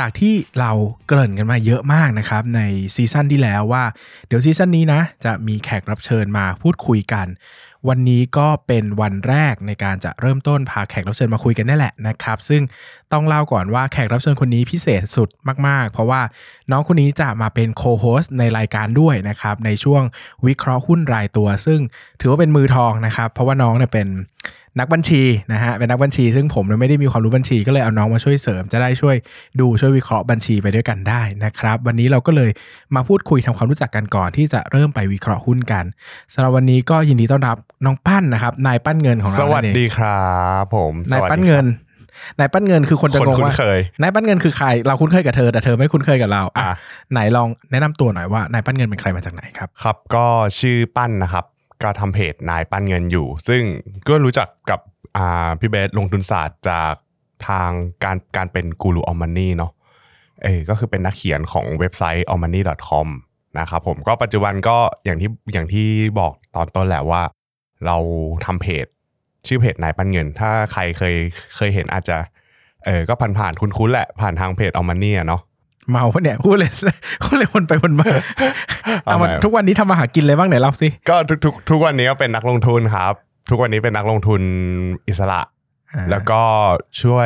จากที่เราเกริ่นกันมาเยอะมากนะครับในซีซั่นที่แล้วว่าเดี๋ยวซีซั่นนี้นะจะมีแขกรับเชิญมาพูดคุยกันวันนี้ก็เป็นวันแรกในการจะเริ่มต้นพาแขกรับเชิญมาคุยกันนี่แหละนะครับซึ่งต้องเล่าก่อนว่าแขกรับเชิญคนนี้พิเศษสุดมากๆเพราะว่าน้องคนนี้จะมาเป็นโคโฮสต์ในรายการด้วยนะครับในช่วงวิเคราะห์หุ้นรายตัวซึ่งถือว่าเป็นมือทองนะครับเพราะว่าน้องเนี่ยเป็นนักบัญชีนะฮะเป็นนักบัญชีซึ่งผมไม่ได้มีความรู้บัญชีก็เลยเอาน้องมาช่วยเสริมจะได้ช่วยวิเคราะห์บัญชีไปด้วยกันได้นะครับวันนี้เราก็เลยมาพูดคุยทำความรู้จักกันก่อนที่จะเริ่มไปวิเคราะห์หุ้นกันสำหรับวันนี้ก็ยินดีต้อนรับน้องปั้นนะครับนายปั้นเงินของเราสวัสดีครับผมนายปั้นเงินคือคนจะงงว่านายปั้นเงินคือใครเราคุ้นเคยกับเธอแต่เธอไม่คุ้นเคยกับเราอ่ะไหนลองแนะนำตัวหน่อยว่านายปั้นเงินเป็นใครมาจากไหนครับครับก็ชื่อปั้นนะครับก็ทำเพจนายปั้นเงินอยู่ซึ่งก็รู้จักกับพี่เบสลงทุนศาสตร์จากทางการเป็นกูรูออมมันนี่เนาะก็คือเป็นนักเขียนของเว็บไซต์ allmoney.com นะครับผมก็ปัจจุบันก็อย่างที่บอกตอนต้นแหละว่าเราทำเพจชื่อเพจนายปั้นเงินถ้าใครเคยเห็นอาจจะก็ผ่านคุ้นๆแหละผ่านทางเพจ allmoney เนาะเมาเนี่ยพูดเลยวนไปวนมาเอามาทุกวันนี้ทำมาหากินเลยบ้างไหนเล่าสิก็ทุกวันนี้ก็เป็นนักลงทุนครับทุกวันนี้เป็นนักลงทุนอิสระแล้วก็ช่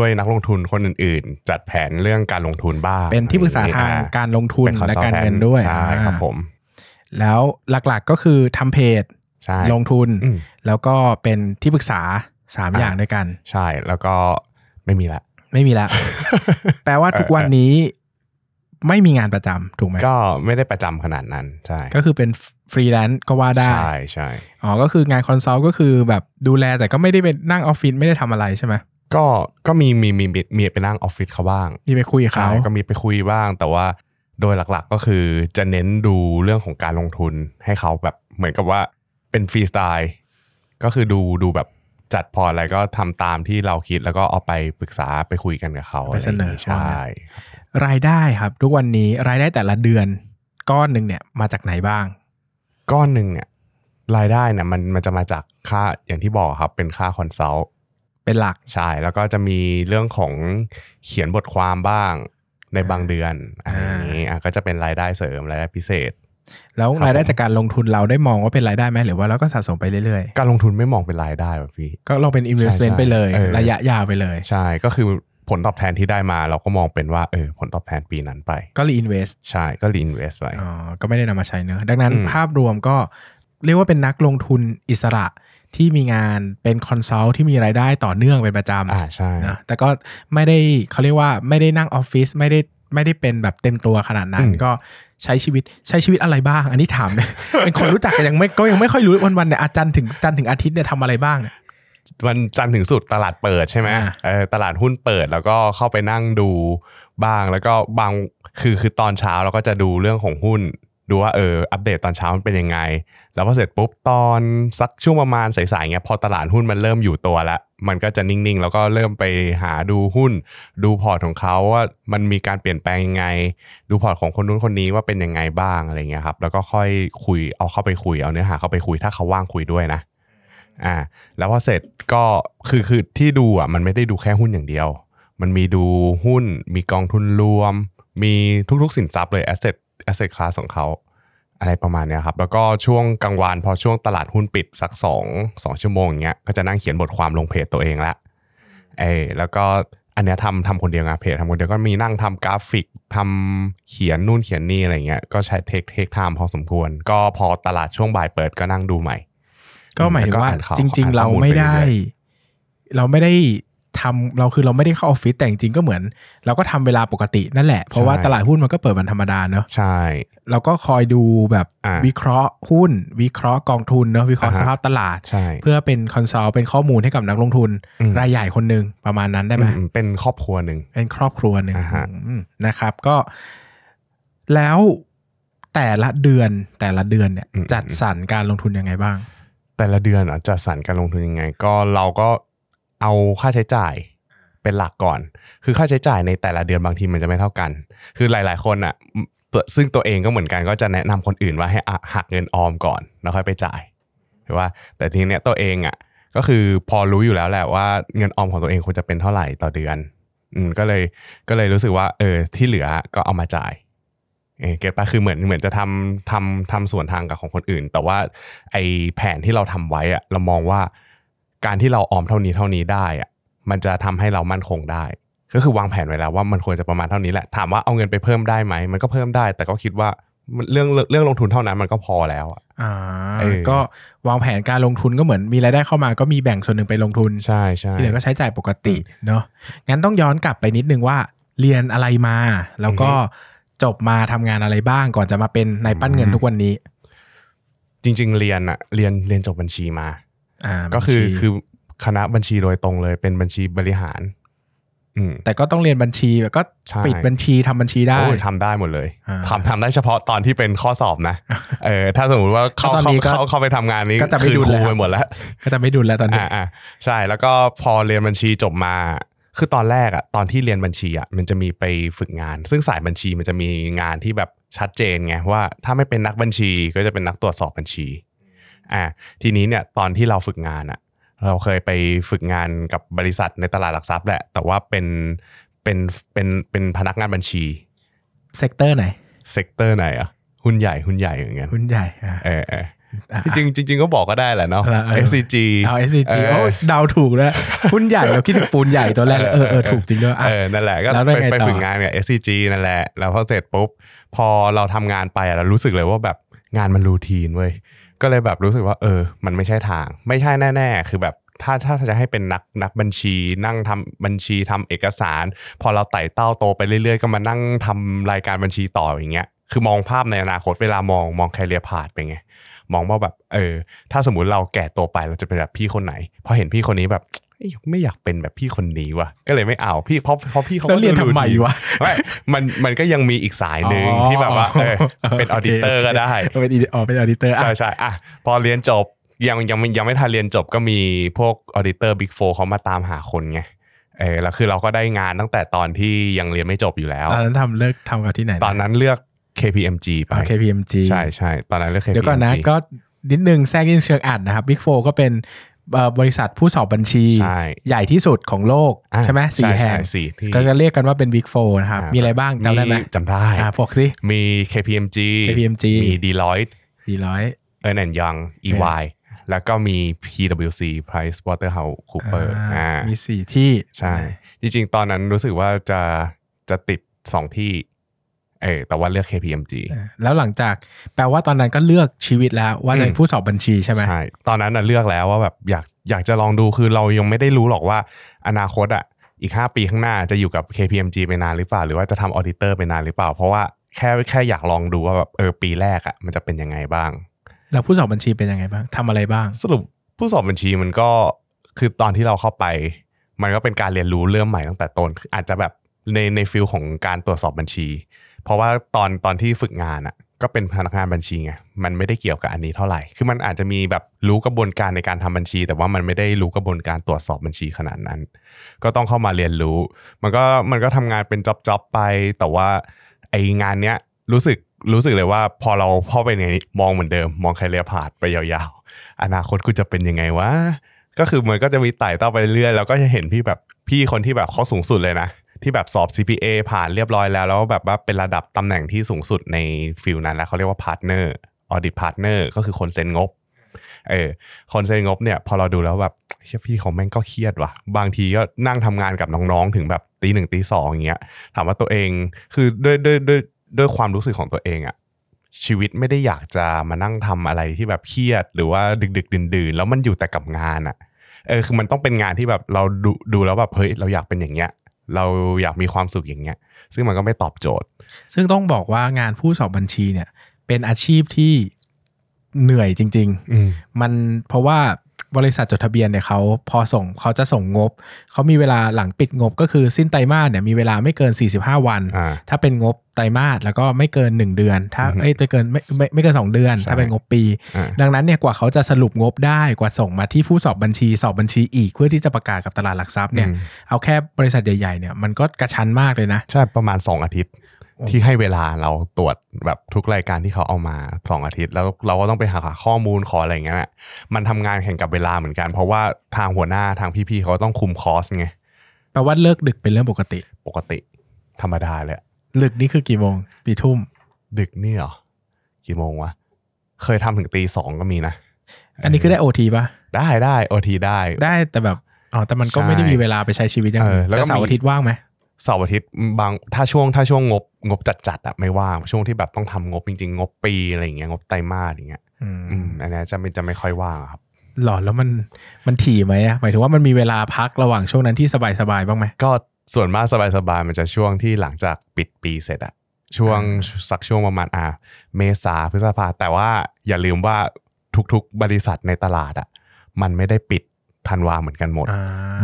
วยนักลงทุนคนอื่นๆจัดแผนเรื่องการลงทุนบ้างเป็นที่ปรึกษาทางการลงทุนและการเงินด้วยใช่ครับผมแล้วหลักๆก็คือทำเพจลงทุนแล้วก็เป็นที่ปรึกษา3อย่างด้วยกันใช่แล้วก็ไม่มีละ แปลว่าทุกวันนี้ไม่มีงานประจำถูกไหมก็ไม่ได้ประจำขนาดนั้นใช่ก็คือเป็นฟรีแลนซ์ก็ว่าได้ใช่ๆอ๋อก็คืองานคอนซัลท์ก็คือแบบดูแลแต่ก็ไม่ได้เป็นนั่งออฟฟิศไม่ได้ทำอะไรใช่ไหมก็มีไปนั่งออฟฟิศเขาบ้างมีไปคุยกับเขาก็มีไปคุยบ้างแต่ว่าโดยหลักๆก็คือจะเน้นดูเรื่องของการลงทุนให้เขาแบบเหมือนกับว่าเป็นฟรีสไตล์ก็คือดูแบบจัดพออะไรก็ทำตามที่เราคิดแล้วก็เอาไปปรึกษาไปคุยกันกับเขาไปเสนอใช่รายได้ครับทุกวันนี้รายได้แต่ละเดือนก้อนหนึ่งเนี่ยมาจากไหนบ้างก้อนหนึ่งเนี่ยรายได้เนี่ยมันจะมาจากค่าอย่างที่บอกครับเป็นค่าคอนซัลท์เป็นหลักใช่แล้วก็จะมีเรื่องของเขียนบทความบ้างในบางเดือนอะไรอย่างนี้ก็จะเป็นรายได้เสริมรายได้พิเศษแล้วรายได้จากการลงทุนเราได้มองว่าเป็นรายได้ไหมหรือว่าเราก็สะสมไปเรื่อยๆการลงทุนไม่มองเป็นรายได้แบบพี่ก็ลองเป็น investment ไปเลยระยะยาวไปเลยใช่ก็คือผลตอบแทนที่ได้มาเราก็มองเป็นว่าผลตอบแทนปีนั้นไปก็ reinvest ใช่ก็ reinvest ไปอ๋อก็ไม่ได้นำมาใช้เนอะดังนั้นภาพรวมก็เรียกว่าเป็นนักลงทุนอิสระที่มีงานเป็นคอนซัลท์ที่มีรายได้ต่อเนื่องเป็นประจำใช่นะแต่ก็ไม่ได้เขาเรียกว่าไม่ได้นั่งออฟฟิศไม่ได้เป็นแบบเต็มตัวขนาดนั้นก็ใช้ชีวิตอะไรบ้างอันนี้ถามเนี่ยเป็นคนรู้จักกันยังไม่ค่อยรู้วันๆเนี่ยจันทร์ถึงอาทิตย์เนี่ยทำอะไรบ้างเนี่ยวันจันทร์ถึงศุกร์ตลาดเปิดใช่ไหมตลาดหุ้นเปิดแล้วก็เข้าไปนั่งดูบ้างแล้วก็บางคือตอนเช้าเราก็จะดูเรื่องของหุ้นดูว่าอัปเดตตอนเช้ามันเป็นยังไงแล้วพอเสร็จปุ๊บตอนสักช่วงประมาณสายๆเงี้ยพอตลาดหุ้นมันเริ่มอยู่ตัวแล้วมันก็จะนิ่งๆแล้วก็เริ่มไปหาดูหุ้นดูพอร์ตของเขาว่ามันมีการเปลี่ยนแปลงยังไงดูพอร์ตของคนนู้นคนนี้ว่าเป็นยังไงบ้างอะไรเงี้ยครับแล้วก็ค่อยคุยเอาเข้าไปคุยเอาเนื้อหาเข้าไปคุยถ้าเขาว่างคุยด้วยนะแล้วพอเสร็จก็คือที่ดูมันไม่ได้ดูแค่หุ้นอย่างเดียวมันมีดูหุ้นมีกองทุนรวมมีทุกๆสินทรัพย์เลยasset class ของเขาอะไรประมาณเนี้ยครับแล้วก็ช่วงกลางวันพอช่วงตลาดหุ้นปิดสัก2ชั่วโมงอย่างเงี้ยก็จะนั่งเขียนบทความลงเพจตัวเองละแล้วก็อันเนี้ยทำคนเดียวงานเพจทำคนเดียวก็มีนั่งทำกราฟิกทำเขียนนู่นเขียนนี่อะไรเงี้ยก็ใช้เทคไทม์พอสมควรก็พอตลาดช่วงบ่ายเปิดก็นั่งดูใหม่ก็หมายถึงว่าจริงๆเราไม่ได้เราไม่ได้เข้าออฟฟิศแต่จริงๆก็เหมือนเราก็ทำเวลาปกตินั่นแหละเพราะว่าตลาดหุ้นมันก็เปิดวันธรรมดาเนอะใช่เราก็คอยดูแบบวิเคราะห์หุ้นวิเคราะห์กองทุนเนอะวิเคราะห์สภาพตลาดเพื่อเป็นคอนซัลท์เป็นข้อมูลให้กับนักลงทุนรายใหญ่คนนึงประมาณนั้นได้ไหมเป็นครอบครัวนึงนะครับก็ แล้วแต่ละเดือนเนี่ยจัดสรรการลงทุนยังไงบ้างแต่ละเดือนจัดสรรการลงทุนยังไงก็เราก็เอาค่าใช้จ่ายเป็นหลักก่อนคือค่าใช้จ่ายในแต่ละเดือนบางทีมันจะไม่เท่ากันคือหลายๆคนอ่ะซึ่งตัวเองก็เหมือนกันก็จะแนะนำคนอื่นว่าให้หักเงินออมก่อนแล้วค่อยไปจ่ายหรือว่าแต่ทีเนี้ยตัวเองอ่ะก็คือพอรู้อยู่แล้วแหละว่าเงินออมของตัวเองควรจะเป็นเท่าไหร่ต่อเดือนก็เลยรู้สึกว่าที่เหลือก็เอามาจ่ายเก็ตป่ะคือเหมือนจะทำส่วนทางกับของคนอื่นแต่ว่าไอ้แผนที่เราทำไว้อะเรามองว่าการที่เราออมเท่านี้ได้อะมันจะทำให้เรามั่นคงได้ก็คือวางแผนไว้แล้วว่ามันควรจะประมาณเท่านี้แหละถามว่าเอาเงินไปเพิ่มได้ไหมมันก็เพิ่มได้แต่ก็คิดว่าเรื่องลงทุนเท่านั้นมันก็พอแล้วก็วางแผนการลงทุนก็เหมือนมีรายได้เข้ามาก็มีแบ่งส่วนหนึ่งไปลงทุนใช่ใช่ที่เหลือก็ใช้จ่ายปกติเนาะงั้นต้องย้อนกลับไปนิดนึงว่าเรียนอะไรมาแล้วก็จบมาทำงานอะไรบ้างก่อนจะมาเป็นนายปั้นเงินทุกวันนี้จริงๆเรียนจบบัญชีมาก็คือคณะบัญชีโดยตรงเลยเป็นบัญชีบริหารแต่ก็ต้องเรียนบัญชีแล้วก็ปิดบัญชีทำบัญชีได้ทำได้หมดเลยทำได้เฉพาะตอนที่เป็นข้อสอบนะถ้าสมมติว่าเขาไปทำงานนี้ก็จะไม่ดูแลหมดแล้วก็จะไม่ดูแลตอนนี้ใช่แล้วก็พอเรียนบัญชีจบมาคือตอนแรกอ่ะตอนที่เรียนบัญชีอ่ะมันจะมีไปฝึกงานซึ่งสายบัญชีมันจะมีงานที่แบบชัดเจนไงว่าถ้าไม่เป็นนักบัญชีก็จะเป็นนักตรวจสอบบัญชีทีนี้เนี่ยตอนที่เราฝึกงานอ่ะเราเคยไปฝึกงานกับบริษัทในตลาดหลักทรัพย์แหละแต่ว่าเป็นพนักงานบัญชีเซกเตอร์ไหนอ่ะหุ้นใหญ่อย่างเงี้ยหุ้นใหญ่จริงก็บอกก็ได้แหละเนาะ SCG เดาถูกแล้วหุ้นใหญ่เราคิดถึงปูนใหญ่ตัวแรกถูกจริงด้วยนั่นแหละก็ไปฝึกงานกับ SCG นั่นแหละแล้วพอเสร็จปุ๊บพอเราทำงานไปเรารู้สึกเลยว่าแบบงานมันรูทีนเว้ยก็เลยแบบรู้สึกว่ามันไม่ใช่ทางไม่ใช่แน่ๆคือแบบถ้าจะให้เป็นนักบัญชีนั่งทำบัญชีทำเอกสารพอเราไต่เต้าโตไปเรื่อยๆก็มานั่งทำรายการบัญชีต่ออย่างเงี้ยคือมองภาพในอนาคตเวลามองแคเรียร์พาธไปไงมองว่าแบบถ้าสมมุติเราแก่โตไปเราจะเป็นแบบพี่คนไหนพอเห็นพี่คนนี้แบบไม่อยากเป็นแบบพี่คนนี้ว่ะก็เลยไม่เอาพี่เพราะพี่เขาก็เรียนทำไมวะไม่มันก็ยังมีอีกสายหนึ่งที่แบบว่าเป็นออดิเตอร์ก็ได้เป็นออดิเตอร์ใช่อ่ะพอเรียนจบยังไม่ทันเรียนจบก็มีพวกออดิเตอร์บิ๊กโฟร์เขามาตามหาคนไงแล้วคือเราก็ได้งานตั้งแต่ตอนที่ยังเรียนไม่จบอยู่แล้วตอนนั้นทำกับที่ไหนตอนนั้นเลือก KPMG ไป KPMG ใช่ตอนนั้นเลือก KPMG เดี๋ยวก่อนนะก็นิดนึงแทรกนิดเชิงอัดนะครับบิ๊กโฟร์ก็เป็นบริษัทผู้สอบบัญชีใหญ่ที่สุดของโลกใช่ไหม4แห่งก็จะเรียกกันว่าเป็น Big 4 นะครับมีอะไรบ้างจำได้ไหมจำได้พวกสิมี KPMG มี Deloitte Ernst & Young EY แล้วก็มี PwC Price Waterhouse Cooper มี4ที่ใช่จริงๆตอนนั้นรู้สึกว่าจะติด2ที่แต่ว่าเลือก KPMG แล้วหลังจากแปลว่าตอนนั้นก็เลือกชีวิตแล้วว่าจะเป็นผู้สอบบัญชีใช่ไหมใช่ตอนนั้นน่ะเลือกแล้วว่าแบบอยากจะลองดูคือเรายังไม่ได้รู้หรอกว่าอนาคตอ่ะอีก5ปีข้างหน้าจะอยู่กับ KPMG ไปนานหรือเปล่าหรือว่าจะทำออดิเตอร์ไปนานหรือเปล่าเพราะว่าแค่อยากลองดูว่าแบบปีแรกอ่ะมันจะเป็นยังไงบ้างแล้วผู้สอบบัญชีเป็นยังไงบ้างทำอะไรบ้างสรุปผู้สอบบัญชีมันก็คือตอนที่เราเข้าไปมันก็เป็นการเรียนรู้เริ่มใหม่ตั้งแต่ต้นอาจจะแบบในฟิลของการตรวจสอบบัญชีเพราะว่าตอนที่ฝึกงานอ่ะก็เป็นพนักงานบัญชีไงมันไม่ได้เกี่ยวกับอันนี้เท่าไหร่คือมันอาจจะมีแบบรู้กระบวนการในการทำบัญชีแต่ว่ามันไม่ได้รู้กระบวนการตรวจสอบบัญชีขนาดนั้นก็ต้องเข้ามาเรียนรู้มันก็ทำงานเป็นจ๊อบๆไปแต่ว่าไองานเนี้ยรู้สึกเลยว่าพอเราเข้าไปในมองเหมือนเดิมมองแคเรียร์พาธไปยาวๆอนาคตกูจะเป็นยังไงวะก็คือมันก็จะมีไต่เต้าไปเรื่อยแล้วก็จะเห็นพี่คนที่แบบเขาสูงสุดเลยนะที่แบบสอบ CPA ผ่านเรียบร้อยแล้วแบบว่าเป็นระดับตำแหน่งที่สูงสุดในฟิลนั้นแล้วเขาเรียกว่าพาร์ทเนอร์ออดิตพาร์ทเนอร์ก็คือคนเซ็นงบคนเซ็นงบเนี่ยพอเราดูแล้วแบบเชี่ยพี่เขาแม่งก็เครียดว่ะบางทีก็นั่งทำงานกับน้องๆถึงแบบ 1:00 น.อย่างเงี้ยถามว่าตัวเองคือด้วยความรู้สึกของตัวเองอะชีวิตไม่ได้อยากจะมานั่งทำอะไรที่แบบเครียดหรือว่าดึกๆดื่นๆแล้วมันอยู่แต่กับงานอะคือมันต้องเป็นงานที่แบบเราดูแล้วแบบเฮ้ยเราอยากเป็นอย่างเงี้ยเราอยากมีความสุขอย่างเงี้ยซึ่งมันก็ไม่ตอบโจทย์ซึ่งต้องบอกว่างานผู้สอบบัญชีเนี่ยเป็นอาชีพที่เหนื่อยจริงๆมันเพราะว่า บริษัทจดทะเบียนเนี่ยเขาพอส่งเขาจะส่งงบเขามีเวลาหลังปิดงบก็คือสิ้นไตรมาสเนี่ยมีเวลาไม่เกิน45วันถ้าเป็นงบไตรมาสแล้วก็ไม่เกิน1เดือนถ้าไม่เกิน2เดือนถ้าเป็นงบปีดังนั้นเนี่ยกว่าเขาจะสรุปงบได้กว่าส่งมาที่ผู้สอบบัญชีสอบบัญชีอีกเพื่อที่จะประกาศกับตลาดหลักทรัพย์เนี่ยเอาแค่บริษัทใหญ่ๆเนี่ยมันก็กระชั้นมากเลยนะใช่ประมาณ2อาทิตย์ที่ให้เวลาเราตรวจแบบทุกรายการที่เขาเอามา2อาทิตย์แล้วเราก็ต้องไปหาข้อมูลขออะไรอย่างเงี้ยมันทำงานแข่งกับเวลาเหมือนกันเพราะว่าทางหัวหน้าทางพี่ๆเขาต้องคุมคอสไงแปลว่าเลิกดึกเป็นเรื่องปกติธรรมดาเลยดึกนี่คือกี่โมงตีทุ่มดึกนี่เหรอกี่โมงวะเคยทำถึงตีสองก็มีนะอันนี้คือได้ OT ป่ะได้ OT ได้แต่แบบอ๋อแต่มันก็ไม่ได้มีเวลาไปใช้ชีวิตอย่างอื่นแล้วเสาร์อาทิตย์ว่างไหมเสาร์อาทิตย์บางถ้าช่วงงบจัดอ่ะไม่ว่างช่วงที่แบบต้องทำงบจริงๆงบปีอะไรอย่างเงี้ยงบไตรมาสอย่างเงี้ยอันนี้จะไม่ค่อยว่างครับหรอแล้วมันถี่ไหมอ่ะหมายถึงว่ามันมีเวลาพักระหว่างช่วงนั้นที่สบายๆบ้างไหมก็ส่วนมากสบายๆมันจะช่วงที่หลังจากปิดปีเสร็จอะช่วงสักช่วงประมาณเมษาพฤษภาแต่ว่าอย่าลืมว่าทุกๆบริษัทในตลาดอะมันไม่ได้ปิดธันวาเหมือนกันหมด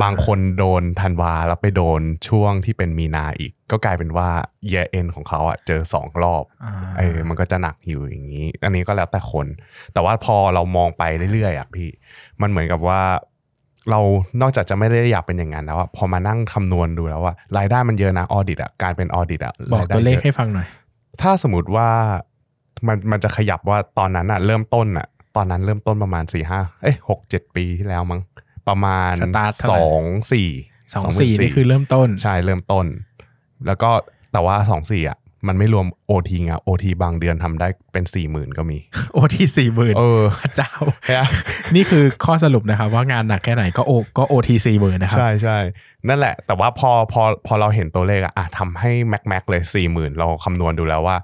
บางคนโดนธันวาแล้วไปโดนช่วงที่เป็นมีนาอีกก็กลายเป็นว่า year end ของเขาอะเจอ2รอบมันก็จะหนักอยู่อย่างนี้อันนี้ก็แล้วแต่คนแต่ว่าพอเรามองไปเรื่อยๆอะพี่มันเหมือนกับว่าเรานอกจากจะไม่ได้อยากเป็นอย่างนั้นแล้วอะพอมานั่งคำนวณดูแล้วว่ารายได้มันเยอะนะออดิตอะการเป็นออดิตอะบอกตัวเลขให้ฟังหน่อยถ้าสมมติว่ามันจะขยับว่าตอนนั้นอะเริ่มต้นอะตอนนั้นเริ่มต้นประมาณ 4-5 6-7 ปีที่แล้วมั้งประมาณ 2-4 นี่คือเริ่มต้นใช่เริ่มต้นแล้วก็แต่ว่า 2-4 อะมันไม่รวม OT ไง OT บางเดือนทำได้เป็น 40,000 ก็มี OT 40,000 พระเจ้า นี่คือข้อสรุปนะครับว่างานหนักแค่ไหนก็ OT 40,000 นะครับใช่ๆนั่นแหละแต่ว่าพอเราเห็นตัวเลขอ่ะทำให้แม็กเลย 40,000 เราคำนวณดูแล้วว่า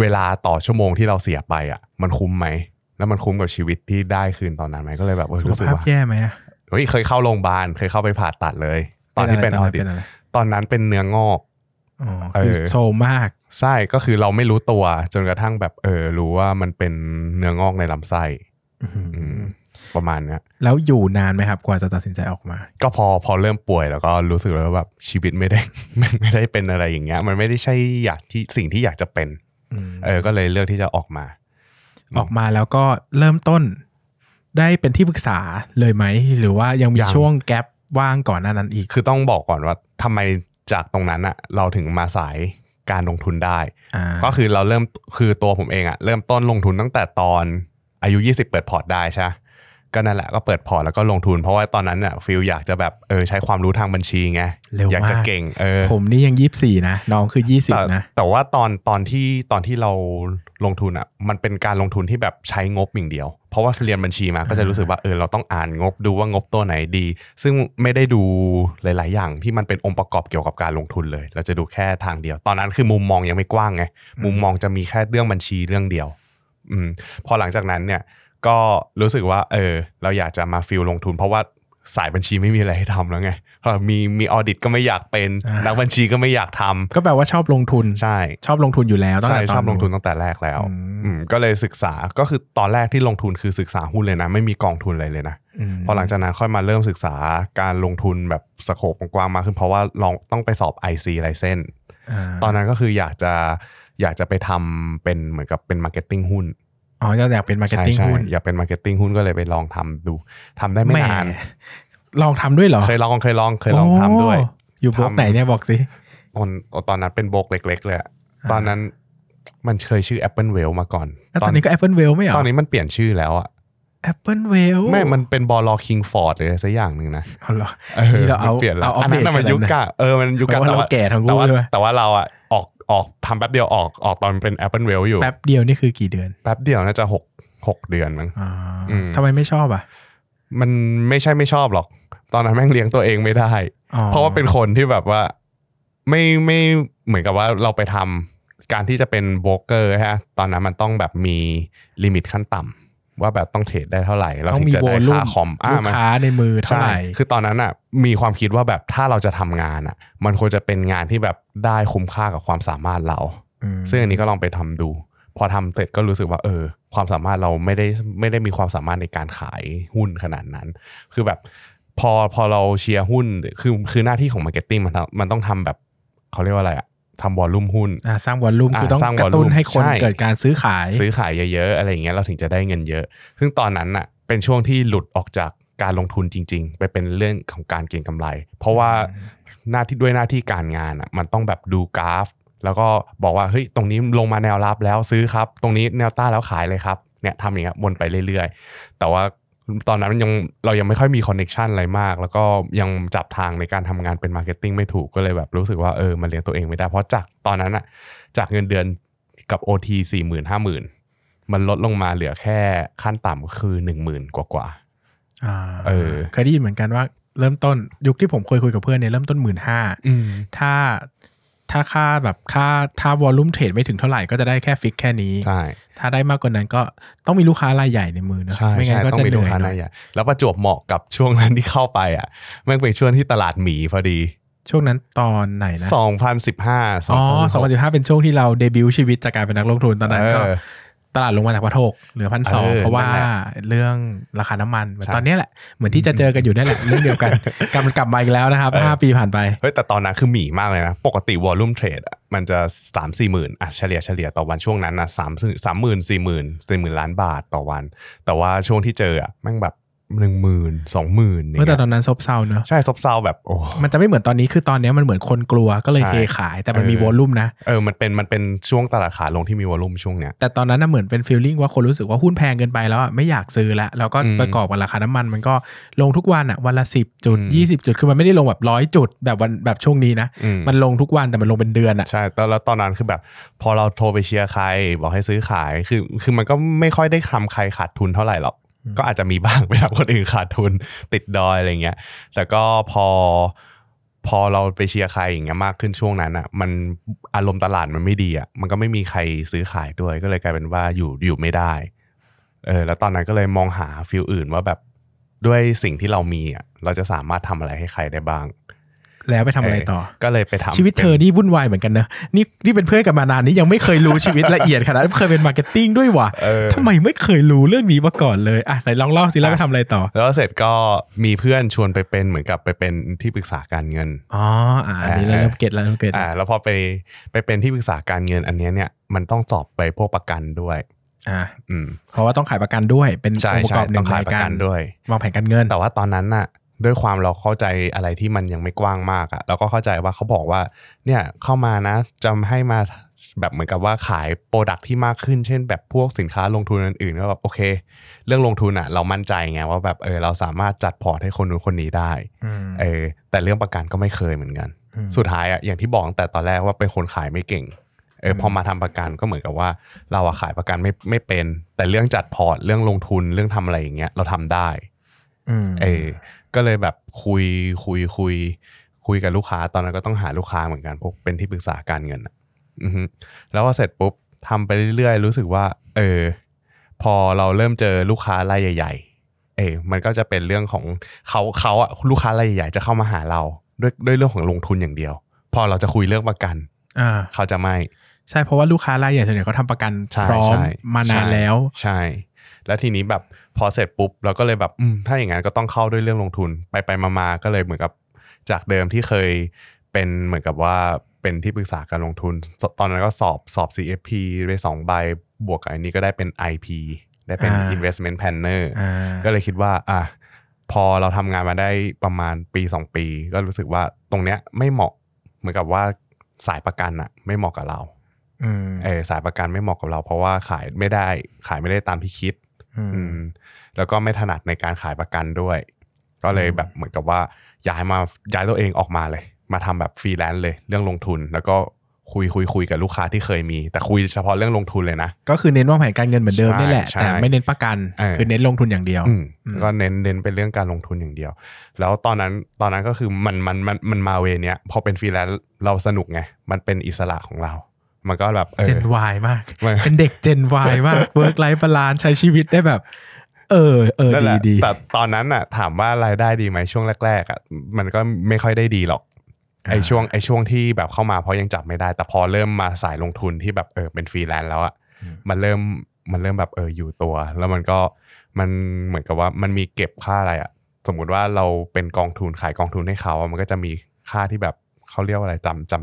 เวลาต่อชั่วโมงที่เราเสียไปอ่ะมันคุ้มไหมแล้วมันคุ้มกับชีวิตที่ได้คืนตอนนั้นไหมก็เลยแบบรู้สึกว่าแย่ไหมเฮ้ยเคยเข้าโรงพยาบาลเคยเข้าไปผ่าตัดเลยตอนที่เป็นออดิตตอนนั้นเป็นเนื้องอกคือโซมากใช่ก็คือเราไม่รู้ตัวจนกระทั่งแบบรู้ว่ามันเป็นเนื้องอกในลำไส้ประมาณนี้แล้วอยู่นานไหมครับกว่าจะตัดสินใจออกมาก็พอเริ่มป่วยแล้วก็รู้สึกแล้วแบบชีวิตไม่ได้เป็นอะไรอย่างเงี้ยมันไม่ได้ใช่อยากที่สิ่งที่อยากจะเป็นก็เลยเลือกที่จะออกมาแล้วก็เริ่มต้นได้เป็นที่ปรึกษาเลยไหมหรือว่ายังมีช่วงแกปว่างก่อนหน้านั้นอีกคือต้องบอกก่อนว่าทำไมจากตรงนั้นอะเราถึงมาสายการลงทุนได้ก็คือเราเริ่มคือตัวผมเองอะเริ่มต้นลงทุนตั้งแต่ตอนอายุ20เปิดพอร์ตได้ใช่ก็นั่นแหละก็เปิดพอร์ตแล้วก็ลงทุนเพราะว่าตอนนั้นเนี่ยฟิลอยากจะแบบใช้ความรู้ทางบัญชีไงอยากจะเก่งผมนี่ยัง24นะน้องคือ20นะแต่ว่าตอนที่เราลงทุนอ่ะมันเป็นการลงทุนที่แบบใช้งบอย่างเดียวเพราะว่าเรียนบัญชีมาก็จะรู้สึกว่าเราต้องอ่านงบดูว่างบตัวไหนดีซึ่งไม่ได้ดูหลายๆอย่างที่มันเป็นองค์ประกอบเกี่ยวกับการลงทุนเลยเราจะดูแค่ทางเดียวตอนนั้นคือมุมมองยังไม่กว้างไงมุมมองจะมีแค่เรื่องบัญชีเรื่องเดียวพอหลังจากนั้นเนี่ยก็รู้สึกว่าเราอยากจะมาฟิลลงทุนเพราะว่าสายบัญชีไม่มีอะไรให้ทำแล้วไงมีออดิตก็ไม่อยากเป็นนักบัญชีก็ไม่อยากทำก็แปลว่าชอบลงทุนใช่ชอบลงทุนอยู่แล้วใช่ชอบลงทุนตั้งแต่แรกแล้วก็เลยศึกษาก็คือตอนแรกที่ลงทุนคือศึกษาหุ้นเลยนะไม่มีกองทุนอะไรเลยนะพอหลังจากนั้นค่อยมาเริ่มศึกษาการลงทุนแบบสโคปกว้างมากขึ้นเพราะว่าลองต้องไปสอบ IC license ตอนนั้นก็คืออยากจะไปทำเป็นเหมือนกับเป็น marketing หุ้นอ๋ออยากเป็นมาร์เก็ตติ้งหุ้นอยากเป็นมาร์เก็ตติ้งหุ้นก็เลยไปลองทำดูทำได้ไม่นานลองทำด้วยเหรอเคยลองทำด้วยอยู่โบกไหนเนี่ยบอกสิตอนนั้นเป็นโบกเล็กๆเลยตอนนั้นมันเคยชื่อ Apple Whale มาก่อนตอนนี้ก็ Apple Whale ไม่หรอตอนนี้มันเปลี่ยนชื่อแล้วอะ Apple Whale ไม่มันเป็นบล.คิงฟอร์ดหรืออะไรสักอย่างนึงนะเอาเหรอเราเปลี่ยนแล้วอันนั้นมันยุคกะมันยุคกะแต่ว่าเราอะออกทำแป๊บเดียวออกตอนเป็น Apple Whale อยู่แป๊บเดียวนี่คือกี่เดือนแป๊บเดียวน่าจะ6เดือนมั้งทำไมไม่ชอบอ่ะมันไม่ใช่ไม่ชอบหรอกตอนนั้นแม่งเลี้ยงตัวเองไม่ได้เพราะว่าเป็นคนที่แบบว่าไม่เหมือนกับว่าเราไปทำการที่จะเป็นโบรกเกอร์ฮะตอนนั้นมันต้องแบบมีลิมิตขั้นต่ำว่าแบบต้องเทรดได้เท่าไหร่แล้วถึงจะได้ค่าคอมลูกค้าในมือเท่าไหร่คือตอนนั้นอ่ะมีความคิดว่าแบบถ้าเราจะทำงานอ่ะมันควรจะเป็นงานที่แบบได้คุ้มค่ากับความสามารถเราซึ่งอันนี้ก็ลองไปทำดู พอทำเสร็จก็รู้สึกว่าความสามารถเราไม่ได้มีความสามารถในการขายหุ้นขนาดนั้นคือแบบพอเราเชียร์หุ้นคือหน้าที่ของ marketing มันต้องทำแบบเขาเรียกว่าอะไรอะทำวอลลุ่มหุ้นสร้างวอลลุ่มคือต้องกระตุ้นให้คนเกิดการซื้อขายเยอะๆอะไรอย่างเงี้ยเราถึงจะได้เงินเยอะซึ่งตอนนั้นน่ะเป็นช่วงที่หลุดออกจากการลงทุนจริงๆไปเป็นเรื่องของการเก็งกำไรเพราะว่าหน้าที่ด้วยหน้าที่การงานอ่ะมันต้องแบบดูกราฟแล้วก็บอกว่าเฮ้ยตรงนี้ลงมาแนวรับแล้วซื้อครับตรงนี้แนวต้านแล้วขายเลยครับเนี่ยทำอย่างเงี้ยวนไปเรื่อยๆแต่ว่าตอนนั้นมันยังเรายังไม่ค่อยมีคอนเนคชั่นอะไรมากแล้วก็ยังจับทางในการทำงานเป็นมาร์เก็ตติ้งไม่ถูกก็เลยแบบรู้สึกว่ามันเลี้ยงตัวเองไม่ได้เพราะจากตอนนั้นอ่ะจากเงินเดือนกับ OT 40,000 50,000 มันลดลงมาเหลือแค่ขั้นต่ำก็คือ 10,000 กว่าเคยได้ยินเหมือนกันว่าเริ่มต้นยุคที่ผมเคยคุยกับเพื่อนเนี่ยเริ่มต้น 15,000 ถ้าค่าแบบค่าวอลลุ่มเทรดไม่ถึงเท่าไหร่ก็จะได้แค่ฟิกแค่นี้ใช่ถ้าได้มากกว่านั้นก็ต้องมีลูกค้ารายใหญ่ในมือนะไม่งั้นก็จะเหนื่อยแล้วประจวบเหมาะกับช่วงนั้นที่เข้าไปอ่ะมันเป็นช่วงที่ตลาดหมีพอดีช่วงนั้นตอนไหนนะ2015เป็นช่วงที่เราเดบิวต์ชีวิตจากการเป็นนักลงทุนตอนนั้นก็ตลาดลงมาจาก1,600เหลือ 1,200 เพราะว่าเรื่องราคาน้ำมันตอนนี้แหละเหมือนที่จะเจอกันอยู่นี่แหละเรื่องเดียวกันกลับมาอีกแล้วนะครับ5ปีผ่านไปเฮ้ยแต่ตอนนั้นคือหมี่มากเลยนะปกติวอลลุ่มเทรดมันจะ 3-4 หมื่นอ่ะเฉลี่ยต่อวันช่วงนั้นนะ 30,000-40,000 ล้านบาทต่อวันแต่ว่าช่วงที่เจอแม่งแบบ 10,000 20,000 เนี่ยแต่ตอนนั้นซบเซาเนอะใช่ซบเซาแบบโอ้มันจะไม่เหมือนตอนนี้คือตอนนี้มันเหมือนคนกลัวก็เลยเทขายแต่มันมีวอลลุ่มนะมันเป็นช่วงตลาดขาลงที่มีวอลลุ่มช่วงเนี้ยแต่ตอนนั้นน่ะเหมือนเป็นฟีลลิ่งว่าคนรู้สึกว่าหุ้นแพงเกินไปแล้วไม่อยากซื้อละแล้วก็ประกอบกับราคาน้ำมันมันก็ลงทุกวันอ่ะวันละ10จุด20จุดคือมันไม่ได้ลงแบบ100จุดแบบวันแบบช่วงนี้นะมันลงทุกวันแต่มันลงเป็นเดือนอ่ะใช่แล้วตอนนั้นคือแบบพอเราโทรไปเชียร์ใครบอกให้ซื้อขายคือมันก็ไม่ค่อยได้ทำใครขาดทุนเท่าไหร่หรอกก็อาจจะมีบ้างไปทำคนอื่นขาดทุนติดดอยอะไรเงี้ยแต่ก็พอเราไปเชียร์ใครอย่างเงี้ยมากขึ้นช่วงนั้นอ่ะมันอารมณ์ตลาดมันไม่ดีอ่ะมันก็ไม่มีใครซื้อขายด้วยก็เลยกลายเป็นว่าอยู่ไม่ได้แล้วตอนนั้นก็เลยมองหาฟีลอื่นว่าแบบด้วยสิ่งที่เรามีอ่ะเราจะสามารถทำอะไรให้ใครได้บ้างแล้วไปทำอะไรต่อก็เลยไปทำชีวิตเธอนี่วุ่นวายเหมือนกันนะนี่เป็นเพื่อนกันมานานนี้ยังไม่เคยรู้ ชีวิตละเอียดขนาดเคยเป็นมาร์เก็ตติ้งด้วยวะทำไมไม่เคยรู้เรื่องนี้มาก่อนเลยอ่ะไหนลองเล่าสิแล้วก็ทำอะไรต่อแล้วเสร็จก็มีเพื่อนชวนไปเป็นเหมือนกับไปเป็นที่ปรึกษาการเงินอ๋ออันนี้เราเริ่มเก็ตแล้วแล้วพอไปเป็นที่ปรึกษาการเงินอันนี้เนี่ยมันต้องสอบไปพวกประกันด้วยเพราะว่าต้องขายประกันด้วยเป็นองค์ประกอบหนึ่งในการวางแผนการเงินแต่ว่าตอนนั้นน่ะด้วยความเราเข้าใจอะไรที่มันยังไม่กว้างมากอะเราก็เข้าใจว่าเขาบอกว่าเนี่ยเข้ามานะจำให้มาแบบเหมือนกับว่าขายโปรดักที่มากขึ้นเช่นแบบพวกสินค้าลงทุนอื่นๆก็แบบโอเคเรื่องลงทุนอะเรามั่นใจไงว่าแบบเราสามารถจัดพอร์ตให้คนนู้นคนนี้ได้แต่เรื่องประกันก็ไม่เคยเหมือนกันสุดท้ายอะอย่างที่บอกตั้งแต่ตอนแรกว่าเป็นคนขายไม่เก่งพอมาทำประกันก็เหมือนกับว่าเราอะขายประกันไม่เป็นแต่เรื่องจัดพอร์ตเรื่องลงทุนเรื่องทำอะไรอย่างเงี้ยเราทำได้ก็เลยแบบคุยกับลูกค้าตอนนั้นก็ต้องหาลูกค้าเหมือนกันพวกเป็นที่ปรึกษาการเงินแล้วพอเสร็จปุ๊บทำไปเรื่อยๆรู้สึกว่าพอเราเริ่มเจอลูกค้ารายใหญ่ๆมันก็จะเป็นเรื่องของเขาอะลูกค้ารายใหญ่ๆจะเข้ามาหาเราด้วยเรื่องของลงทุนอย่างเดียวพอเราจะคุยเรื่องประกันเขาจะไม่ใช่เพราะว่าลูกค้ารายใหญ่ส่วนใหญ่เขาทำประกันพร้อมมานานแล้วใช่แล้วทีนี้แบบพอเสร็จปุ๊บเราก็เลยแบบถ้าอย่างนั้นก็ต้องเข้าด้วยเรื่องลงทุนไปมาก็เลยเหมือนกับจากเดิมที่เคยเป็นเหมือนกับว่าเป็นที่ปรึกษาการลงทุนตอนนั้นก็สอบ CFP ไป2ใบบวกกับอันนี้ก็ได้เป็น IP ได้เป็น Investment Planner ก็เลยคิดว่าพอเราทำงานมาได้ประมาณปี2ปีก็รู้สึกว่าตรงเนี้ยไม่เหมาะเหมือนกับว่าสายประกันอะไม่เหมาะกับเราสายประกันไม่เหมาะกับเราเพราะว่าขายไม่ได้ตามที่คิดแล้วก็ไม่ถนัดในการขายประกันด้วยก็เลยแบบเหมือนกับว่าย้ายตัวเองออกมาเลยมาทำแบบฟรีแลนซ์เลยเรื่องลงทุนแล้วก็คุยกับลูกค้าที่เคยมีแต่คุยเฉพาะเรื่องลงทุนเลยนะก็คือเน้นวางแผนการเงินเหมือนเดิมนี่แหละแต่ไม่เน้นประกันคือเน้นลงทุนอย่างเดียวก็เน้นเป็นเรื่องการลงทุนอย่างเดียวแล้วตอนนั้นก็คือมันมาเวเนี้ยพอเป็นฟรีแลนซ์เราสนุกไงมันเป็นอิสระของเรามันก็แบบเจน Y มากเป็นเด็กเจน Y มาก work life balance ใช้ชีวิตได้แบบดีแต่ตอนนั้นน่ะถามว่ารายได้ดีไหมช่วงแรกๆอ่ะมันก็ไม่ค่อยได้ดีหรอกไอ้ช่วงที่แบบเข้ามาเพราะยังจับไม่ได้แต่พอเริ่มมาสายลงทุนที่แบบเป็นฟรีแลนซ์แล้วอ่ะ มันเริ่มแบบอยู่ตัวแล้วมันก็มันเหมือนกับว่ามันมีเก็บค่าอะไรอ่ะสมมุติว่าเราเป็นกองทุนขายกองทุนให้เขามันก็จะมีค่าที่แบบเขาเรียกว่าอะไร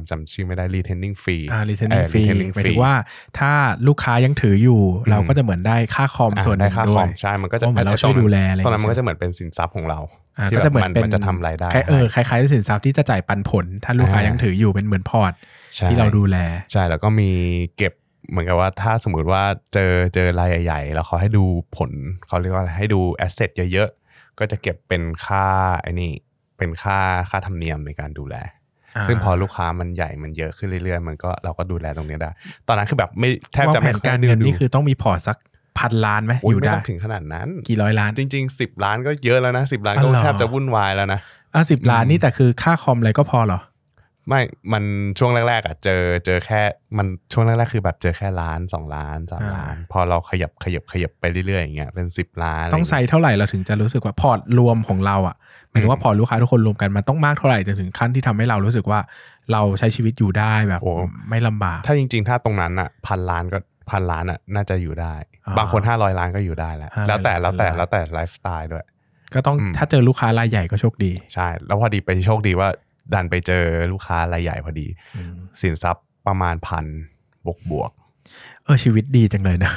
จำชื่อไม่ได้ retaining fee retaining fee หมายถึงว่าถ้าลูกค้ายังถืออยู่เราก็จะเหมือนได้ค่าคอมส่วนได้ค่าคอมใช่มันก็จะเหมือนเราช่วยดูแลอะไรตอนนั้นมันก็จะเหมือนเป็นสินทรัพย์ของเราที่จะเหมือนมันจะทำรายได้คล้ายๆสินทรัพย์ที่จะจ่ายปันผลถ้าลูกค้ายังถืออยู่เป็นเหมือนพอร์ตที่เราดูแลใช่แล้วก็มีเก็บเหมือนกับว่าถ้าสมมุติว่าเจอรายใหญ่ๆแล้วเขาให้ดูผลเขาเรียกว่าให้ดูแอสเซทเยอะๆก็จะเก็บเป็นค่าไอ้นี่เป็นค่าธรรมเนียมในการดูแลซึ่งพอลูกค้ามันใหญ่มันเยอะขึ้นเรื่อยๆมันก็เราก็ดูแลตรงนี้ได้ตอนนั้นคือแบบไม่แทบจะไม่ค่อยดูนี่คือต้องมีพอร์ตสักพันล้านไหมอยู่ได้ถึงขนาดนั้นกี่ร้อยล้านจริงๆ10ล้านก็เยอะแล้วนะ10ล้านก็แทบจะวุ่นวายแล้วนะ10ล้านนี่แต่คือค่าคอมอะไรก็พอเหรอไม่มันช่วงแรกๆอ่ะเจอแค่มันช่วงแรกๆคือแบบเจอแค่ล้าน2ล้าน3ล้านพอเราขยับไปเรื่อยๆอย่างเงี้ยเป็น10ล้านต้องใส่เท่าไหร่เราถึงจะรู้สึกว่าพอร์ตรวมของเราอ่ะหมายถึงว่าพอร์ตลูกค้าทุกคนรวมกันมันต้องมากเท่าไหร่ถึงขั้นที่ทำให้เรารู้สึกว่าเราใช้ชีวิตอยู่ได้แบบไม่ลำบากถ้าจริงๆถ้าตรงนั้นอ่ะพันล้านอ่ะน่าจะอยู่ได้บางคน500ล้านก็อยู่ได้แล้วแต่ไลฟ์สไตล์ด้วยก็ต้องถ้าเจอลูกค้ารายใหญ่ก็โชคดีใช่แล้วพอดีไปโชคดีว่าดันไปเจอลูกค้ารายใหญ่พอดีสินทรัพย์ประมาณพันบวกชีวิตดีจังเลยนะ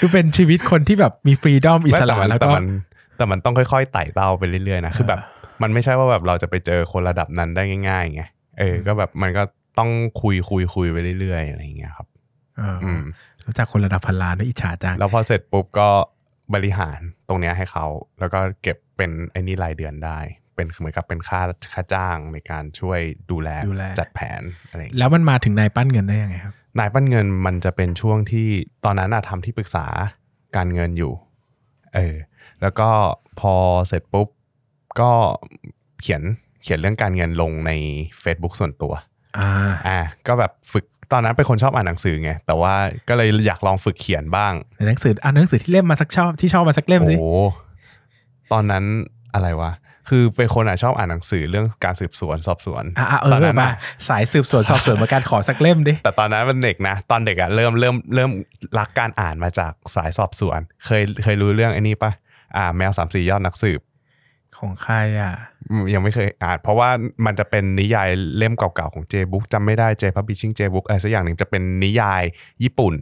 ดูเป็นชีวิตคนที่แบบมีฟรีดอมอิสระแล้วก็แต่มันต้องค่อยๆไต่เต้าไปเรื่อยๆนะคือแบบมันไม่ใช่ว่าแบบเราจะไปเจอคนระดับนั้นได้ง่ายๆไงก็แบบมันก็ต้องคุยไปเรื่อยๆอะไรอย่างเงี้ยครับรู้จักคนระดับพันล้านด้วยอิจฉาจังแล้วพอเสร็จปุ๊บก็บริหารตรงเนี้ยให้เขาแล้วก็เก็บเป็นไอ้นี่รายเดือนได้เป็นเหมือนกับเป็นค่าจ้างในการช่วยดูแลจัดแผนอะไรแล้วมันมาถึงนายปั้นเงินได้ยังไงครับนายปั้นเงินมันจะเป็นช่วงที่ตอนนั้นทำที่ปรึกษาการเงินอยู่แล้วก็พอเสร็จปุ๊บก็เขียนเรื่องการเงินลงใน Facebook ส่วนตัวก็แบบฝึกตอนนั้นเป็นคนชอบอ่านหนังสือไงแต่ว่าก็เลยอยากลองฝึกเขียนบ้างอ่านหนังสือที่เล่มมาสักชอบที่ชอบมาสักเล่มสิโอ้ตอนนั้นอะไรวะคือเป็นคนชอบอ่านหนังสือเรื่องการสืบสวนสอบสวนตอนนั้นมาสายสืบสวนสอบสวนมาการขอสักเล่มดิแต่ตอนนั้นเป็นเด็กนะตอนเด็กอ่ะเริ่มรักการอ่านมาจากสายสอบสวนเคยรู้เรื่องไอ้นี่ป่ะแมว 3-4 ยอดนักสืบของใครอ่ะยังไม่เคยอ่านเพราะว่ามันจะเป็นนิยายเล่มเก่าๆของ J Book จำไม่ได้ J Publishing J Book อะไรสักอย่างนึงจะเป็นนิยายญี่ปุ่น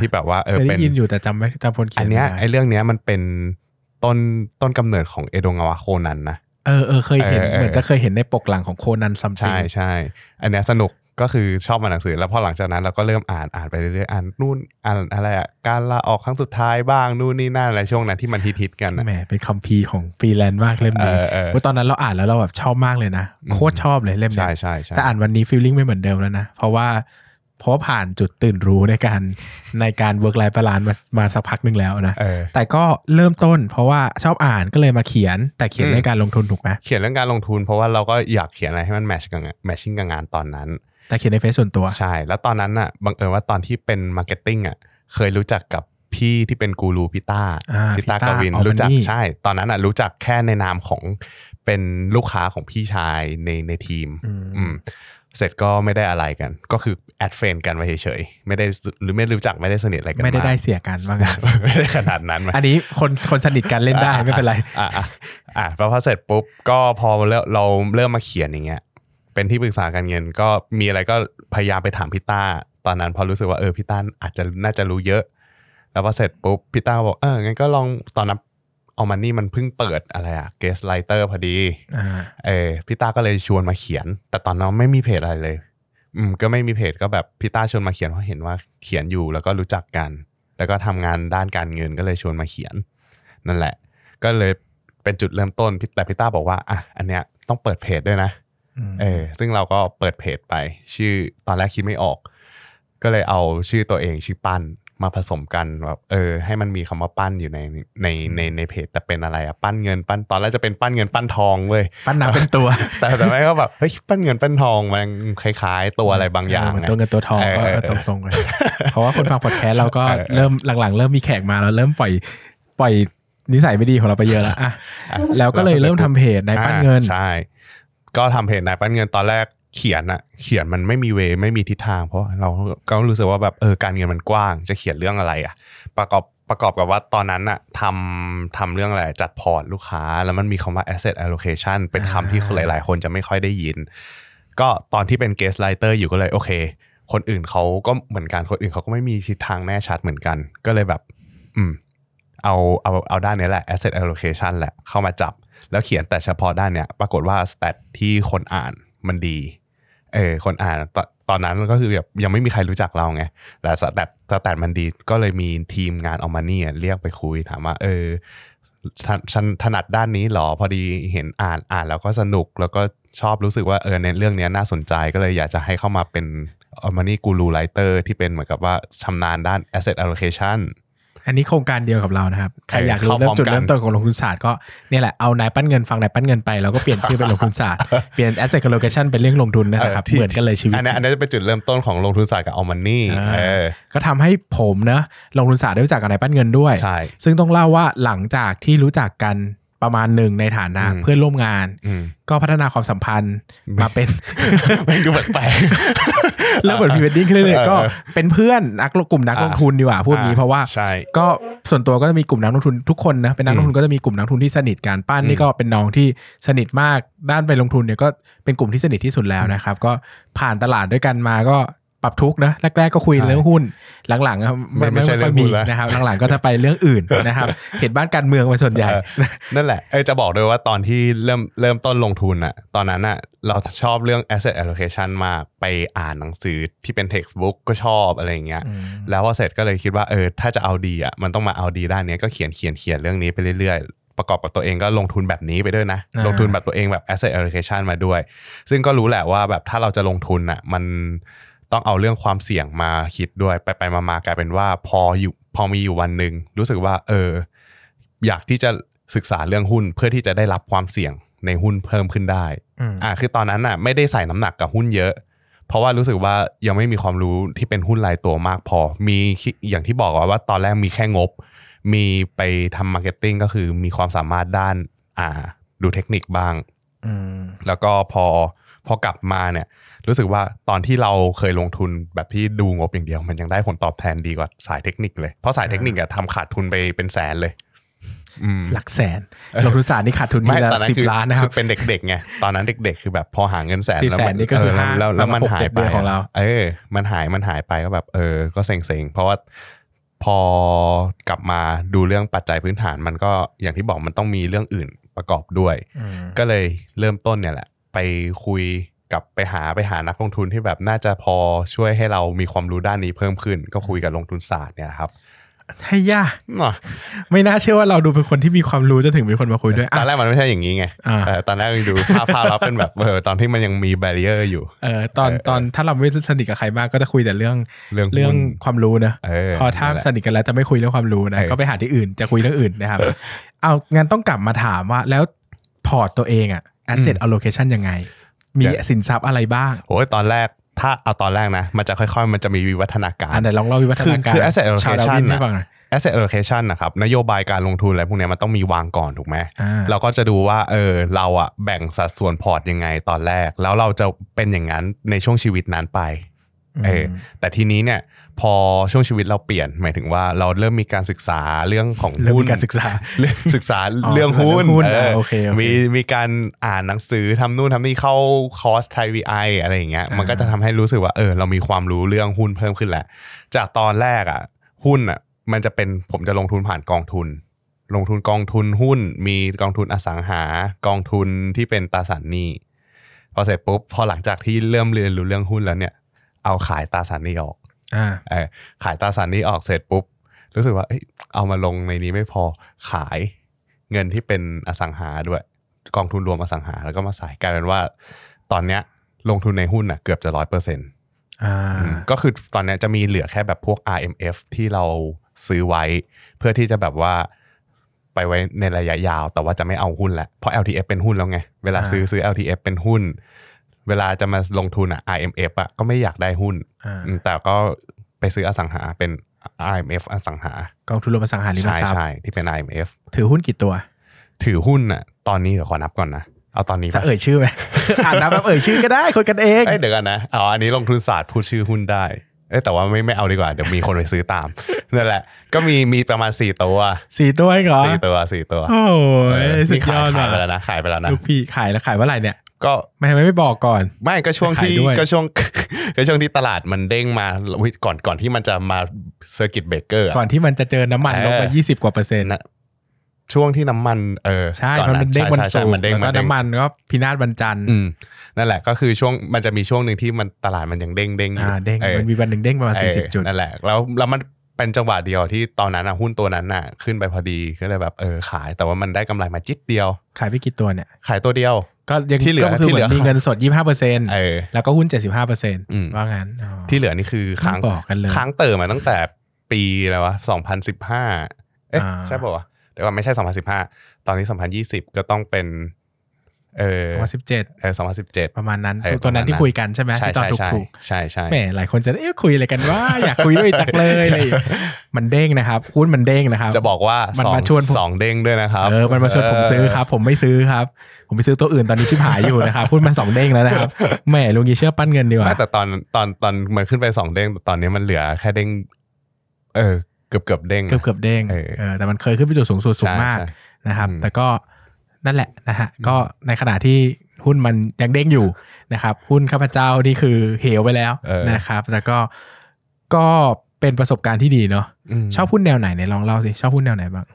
ที่แบบว่าเป็นได้ยินอยู่แต่จำคนเขียนอันเนี้ยไอ้เรื่องเนี้ยมันเป็นต้นกำเนิดของเอโดงาวะโคนันนะเคยเห็นเหมือนจะเคยเห็นในปกหลังของโคนันซัมติงใช่ๆอันนี้สนุกก็คือชอบอ่านหนังสือแล้วพอหลังจากนั้นเราก็เริ่มอ่านไปเรื่อยๆอ่านนู่นอ่านอะไรอ่ะการลาออกครั้งสุดท้ายบ้างนู่นนี่นั่นอะไรช่วงนั้นที่มันฮิตๆกันแหมเป็นคัมภีร์ของฟรีแลนซ์มากเล่มนี้เมื่อตอนนั้นเราอ่านแล้วเราแบบชอบมากเลยนะโคตรชอบเลยเล่มนี้ใช่ๆแต่อ่านวันนี้ฟีลลิ่งไม่เหมือนเดิมแล้วนะเพราะผ่านจุดตื่นรู้ในการเวิร์คไลฟ์บาลานซ์มาสักพักนึงแล้วนะแต่ก็เริ่มต้นเพราะว่าชอบอ่านก็เลยมาเขียนแต่เขียนเรื่องการลงทุนถูกไหมเขียนเรื่องการลงทุนเพราะว่าเราก็อยากเขียนอะไรให้มันแมทชิ่งกับงานตอนนั้นแต่เขียนในเฟซส่วนตัวใช่แล้วตอนนั้นอ่ะบังเอิญว่าตอนที่เป็นมาร์เก็ตติ้งอ่ะเคยรู้จักกับพี่ที่เป็นกูรูพี่ต้ากวินรู้จักใช่ตอนนั้นอ่ะรู้จักแค่ในนามของเป็นลูกค้าของพี่ชายในทีมเสร็จก็ไม่ได้อะไรกันก็คือแอดเฟรนด์กันไว้เฉยๆไม่ได้หรือไม่รู้จักไม่ได้สนิทอะไรกันไม่ได้เสียกันบ้าง ไม่ได้ขนาดนั้นอันนี้คนสนิทกันเล่นได้ไม่เป็นไรพอเสร็จปุ๊บก็พอเราเริ่มมาเขียนอย่างเงี้ยเป็นที่ปรึกษาการเงินก็มีอะไรก็พยายามไปถามพี่ต้าตอนนั้นพอรู้สึกว่าพี่ต้าอาจจะน่าจะรู้เยอะแล้วพอเสร็จปุ๊บพี่ต้าบอกงั้นก็ลองตอนนั้นเอามันนี่มันเพิ่งเปิดอะไรเกสไลเตอร์พอดีพี่ต้าก็เลยชวนมาเขียนแต่ตอนนั้นไม่มีเพจอะไรเลยก็ไม่มีเพจก็แบบพี่ต้าชวนมาเขียนเพราะเห็นว่าเขียนอยู่แล้วก็รู้จักกันแล้วก็ทำงานด้านการเงินก็เลยชวนมาเขียนนั่นแหละก็เลยเป็นจุดเริ่มต้นแต่พี่ต้าบอกว่าอันเนี้ยต้องเปิดเพจด้วยนะซึ่งเราก็เปิดเพจไปชื่อตอนแรกคิดไม่ออกก็เลยเอาชื่อตัวเองชื่อปั้นมาผสมกันแบบให้มันมีคำว่าปั้นอยู่ในเพจแต่เป็นอะไรอะปั้นเงินปั้นตอนแรกจะเป็นปั้นเงินปั้นทองเว้ยปั้นหนักเป็นตัวแต่ไม่ก็แบบเฮ้ยปั้นเงินปั้นทองมันคล้ายๆตัวอะไรบางอย่างตัวเงินตัวทองก็ตรงๆเลยเพราะว่าคนฟังพอดแคสต์เราก็เริ่มหลังๆเริ่มมีแขกมาแล้วเริ่มปล่อยนิสัยไม่ดีของเราไปเยอะแล้วแล้วก็เลยเริ่มทำเพจนายปั้นเงินใช่ก็ทำเพจนายปั้นเงินตอนแรก เขียนมันไม่มีเวไม่มีทิศทางเพราะเราก็รู้สึกว่าแบบการเงินมันกว้างจะเขียนเรื่องอะไรอ่ะประกอบกับว่าตอนนั้นน่ะทำเรื่องอะไรจัดพอร์ตลูกค้าแล้วมันมีคำว่า asset allocation เป็นคำที่หลายๆคนจะไม่ค่อยได้ยินก็ตอนที่เป็น guest writer อยู่ก็เลยโอเคคนอื่นเขาก็เหมือนกันคนอื่นเขาก็ไม่มีทิศทางแน่ชัดเหมือนกันก็เลยแบบเอาด้านนี้แหละ asset allocation แหละเข้ามาจับแล้วเขียนแต่เฉพาะด้านเนี้ยปรากฏว่า stat ที่คนอ่านมันดีคนอ่านตอนนั้นก็คือแบบยังไม่มีใครรู้จักเราไงแต่สแตทมันดีก็เลยมีทีมงานออมมานี่เรียกไปคุยถามว่าฉันถนัดด้านนี้หรอพอดีเห็นอ่านแล้วก็สนุกแล้วก็ชอบรู้สึกว่าในเรื่องนี้น่าสนใจก็เลยอยากจะให้เข้ามาเป็นออมมานี่กูรูไรเตอร์ที่เป็นเหมือนกับว่าชำนาญด้าน asset allocation อันนี้โครงการเดียวกับเรานะครับใครอยากรู้เริ่มจุดเริ่มต้นของลงทุนศาสตร์ก็เนี่ยแหละเอานายปั้นเงินฟังนายปั้นเงินไปแล้วก็เปลี่ยนชื่อเป็นลงทุนศาสตร์เปลี่ยน asset allocation เป็นเรื่องลงทุนนะครับเหมือนกันเลยชีวิตอันนี้จะเป็นจุดเริ่มต้นของลงทุนศาสตร์กับเอามันนี่ก็ทำให้ผมนะลงทุนศาสตร์ได้รู้จักกับนายปั้นเงินด้วยซึ่งต้องเล่าว่าหลังจากที่รู้จักกันประมาณหนึ่งในฐานะเพื่อนร่วมงานก็พัฒนาความสัมพันธ์มาเป็นดูแปลกแล้วเหมือนพรีเวดดิ้งขึ้นเลยก็เป็นเพื่อนกลุ่มนักลงทุนดีกว่าพูดนี้เพราะว่าก็ส่วนตัวก็จะมีกลุ่มนักลงทุนทุกคนนะเป็นนักลงทุนก็จะมีกลุ่มนักลงทุนที่สนิทกันปั้นนี่ก็เป็นน้องที่สนิทมากด้านไปลงทุนเนี่ยก็เป็นกลุ่มที่สนิทที่สุดแล้วนะครับก็ผ่านตลาดด้วยกันมาก็ปรับทุกนะแรกๆก็คุยเรื่องหุ้นหลังๆครับไม่ใช่เรื่องหุ้นนะครับหลังๆก็จะไปเรื่องอื่นนะครับเหตุบ้านการเมืองเป็นส่วนใหญ่นั่นแหละจะบอกด้วยว่าตอนที่เริ่มต้นลงทุนอ่ะตอนนั้นอ่ะเราชอบเรื่อง asset allocation มากไปอ่านหนังสือที่เป็น textbook ก็ชอบอะไรอย่างเงี้ยแล้วพอเสร็จก็เลยคิดว่าถ้าจะเอาดีอ่ะมันต้องมาเอาดีด้านนี้ก็เขียนเรื่องนี้ไปเรื่อยๆประกอบกับตัวเองก็ลงทุนแบบนี้ไปด้วยนะลงทุนแบบตัวเองแบบ asset allocation มาด้วยซึ่งก็รู้แหละว่าแบบถ้าเราจะลงทุนอ่ะมันต้องเอาเรื่องความเสี่ยงมาคิดด้วยไปมากลายเป็นว่าพอมีอยู่วันนึงรู้สึกว่าอยากที่จะศึกษาเรื่องหุ้นเพื่อที่จะได้รับความเสี่ยงในหุ้นเพิ่มขึ้นได้คือตอนนั้นน่ะไม่ได้ใส่น้ำหนักกับหุ้นเยอะเพราะว่ารู้สึกว่ายังไม่มีความรู้ที่เป็นหุ้นรายตัวมากพอมีอย่างที่บอกว่าตอนแรกมีแค่งบมีไปทำมาร์เก็ตติ้งก็คือมีความสามารถด้านดูเทคนิคบ้างแล้วก็พอกลับมาเนี่ยรู้สึกว่าตอนที่เราเคยลงทุนแบบที่ดูงบอย่างเดียวมันยังได้ผลตอบแทนดีกว่าสายเทคนิคเลยเพราะสายเทคนิคอะทำขาดทุนไปเป็นแสนเลยหลักแสนลงทุนศาสตร์นี่ขาดทุนไปละ10 ล้านนะครับคือเป็นเด็กๆไงตอนนั้นเด็กๆคือแบบพอหาเงินแสนแล้วมันแล้วมันหายไปของเรามันหายไปก็แบบก็เซ็งๆเพราะว่าพอกลับมาดูเรื่องปัจจัยพื้นฐานมันก็อย่างที่บอกมันต้องมีเรื่องอื่นประกอบด้วยก็เลยเริ่มต้นเนี่ยแหละไปคุยกับไปหานักลงทุนที่แบบน่าจะพอช่วยให้เรามีความรู้ด้านนี้เพิ่มขึ้นก็คุยกับลงทุนศาสตร์เนี่ยครับให้ยากไม่น่าเชื่อว่าเราดูเป็นคนที่มีความรู้จนถึงมีคนมาคุยด้วยตอนแรกมันไม่ใช่อย่างนี้ไงตอนแรกดูภาพเราเป็นแบบตอนที่มันยังมีแบรีเออร์อยู่ตอนถ้าเราไม่สนิทกับใครมากก็จะคุยแต่เรื่องความรู้นะพอถ้าสนิทกันแล้วจะไม่คุยเรื่องความรู้นะก็ไปหาที่อื่นจะคุยเรื่องอื่นนะครับเอางั้นต้องกลับมาถามว่าแล้วพอร์ตตัวเองอะ asset allocation ยังไงมีสินทรัพย์อะไรบ้างโอ้ยตอนแรกถ้าเอาตอนแรกนะมันจะค่อยๆมันจะมีวิวัฒนาการแต่ลองเล่าวิวัฒนาการคือ asset allocation นะ asset allocation นะครับนโยบายการลงทุนอะไรพวกนี้มันต้องมีวางก่อนถูกไหมเราก็จะดูว่าเราอะแบ่งสัดส่วนพอร์ตยังไงตอนแรกแล้วเราจะเป็นอย่างนั้นในช่วงชีวิตนั้นไปแต่ทีนี้เนี่ยพอช่วงชีวิตเราเปลี่ยนหมายถึงว่าเราเริ่มมีการศึกษาเรื่องของหุ้นศึกษาเรื่องหุ้นมีการอ่านหนังสือทำนู่นทำนี่เข้าคอร์สไทย VI อะไรอย่างเงี้ยมันก็จะทำให้รู้สึกว่าเรามีความรู้เรื่องหุ้นเพิ่มขึ้นแหละจากตอนแรกอ่ะหุ้นอ่ะมันจะเป็นผมจะลงทุนผ่านกองทุนหุ้นมีกองทุนอสังหากองทุนที่เป็นตราสารหนี้พอเสร็จปุ๊บพอหลังจากที่เริ่มเรียนรู้เรื่องหุ้นแล้วเนี่ยเอาขายตราสารหนี้ออกขายตราสารหนี้ออกเสร็จปุ๊บรู้สึกว่าเอามาลงในนี้ไม่พอขายเงินที่เป็นอสังหาด้วยกองทุนรวมอสังหาแล้วก็มาใส่กลายเป็นว่าตอนเนี้ยลงทุนในหุ้นน่ะเกือบจะ 100% ก็คือตอนเนี้ยจะมีเหลือแค่แบบพวก RMF ที่เราซื้อไว้เพื่อที่จะแบบว่าไปไว้ในระยะยาวแต่ว่าจะไม่เอาหุ้นละเพราะ LTF เป็นหุ้นแล้วไงเวลาซื้อ LTF เป็นหุ้นเวลาจะมาลงทุนอ่ะ IMF อ่ะก็ไม่อยากได้หุ้นแต่ก็ไปซื้ออสังหาเป็น IMF อสังหากองทุนรวมอสังหาริมทรัพย์ใช่ที่เป็น IMF ถือหุ้นกี่ตัวถือหุ้นอ่ะตอนนี้เดี๋ยวขอนับก่อนนะ เอาตอนนี้จะเอ่ยชื่อไหม อ่านนะแบบเอ่ยชื่อก็ได้คนกันเองเดี๋ยวกันนะอ๋ออันนี้ลงทุนศาสตร์พูดชื่อหุ้นได้แต่ว่าไม่เอาดีกว่าเดี๋ยวมีคนไปซื้อตามนั่นแหละก็มีประมาณ4ตัวเหรอ4ตัวโอ้ยสุดยอดนะขายไปแล้วนะลูกพี่ขายแล้วขายว่าอะไรเนี่ยก็ไม่บอกก่อนไม่ก็ช่วงที่ตลาดมันเด้งมาก่อนที่มันจะมาเซอร์กิตเบรกเกอร์ก่อนที่มันจะเจอน้ำมันลงมา20%นะช่วงที่น้ำมันใช่มันเด้งวันศุกร์แล้วน้ำมันก็พินาศวันจันทร์นั่นแหละก็คือช่วงมันจะมีช่วงหนึ่งที่มันตลาดมันยังเด้งมันมีวันหนึ่งเด้งประมาณ40 จุดนั่นแหละแล้วมันเป็นจังหวะเดียวที่ตอนนั้นหุ้นตัวนั้นน่ะขึ้นไปพอดีก็เลยแบบขายแต่ว่ามันได้กำไรมาจิ๊ดเดียวขายไปกี่ตัวเนี่ยขายตัวเดียวก็ยังที่เหลือมีเงินสด 25% แล้วก็หุ้น 75% ว่างั้นที่เหลือนี่คือค้างเติมมาตั้งแต่ปีอะไรวะ2015ใช่ป่าววะเดี๋ยวก่อนไม่ใช่2015ตอนนี้2020ก็ต้องเป็น20172017ประมาณนั้นตัวนั้นที่คุยกันใช่ไหมที่ตอนถูกใช่แหมหลายคนจะคุยอะไรกันว่าอยากคุยด้วยจักเลยมันเด้งนะครับหุ้นมันเด้งนะครับจะบอกว่ามันมาชวน2เด้งด้วยนะครับมันมาชวนผมซื้อครับผมไม่ซื้อครับผมไปซื้อตัวอื่นตอนนี้ชิบหายอยู่นะครับหุ้นมัน2เด้งแล้วนะครับแหมลุงยีเชื่อปั้นเงินดีกว่าแต่ตอนมันขึ้นไป2เด้งตอนนี้มันเหลือแค่เด้งเกือบเด้งแต่มันเคยขึ้นไปจุดสูงสุดสูงมากนะครับแต่ก็นั่นแหละนะฮะก็ในขณะที่หุ้นมันยังเด้งอยู่นะครับหุ้นข้าพเจ้านี่คือเหวไปแล้วนะครับแล้วก็เป็นประสบการณ์ที่ดีเนาะชอบหุ้นแนวไหนเนี่ยลองเล่าสิชอบหุ้นแนวไหนบ้าง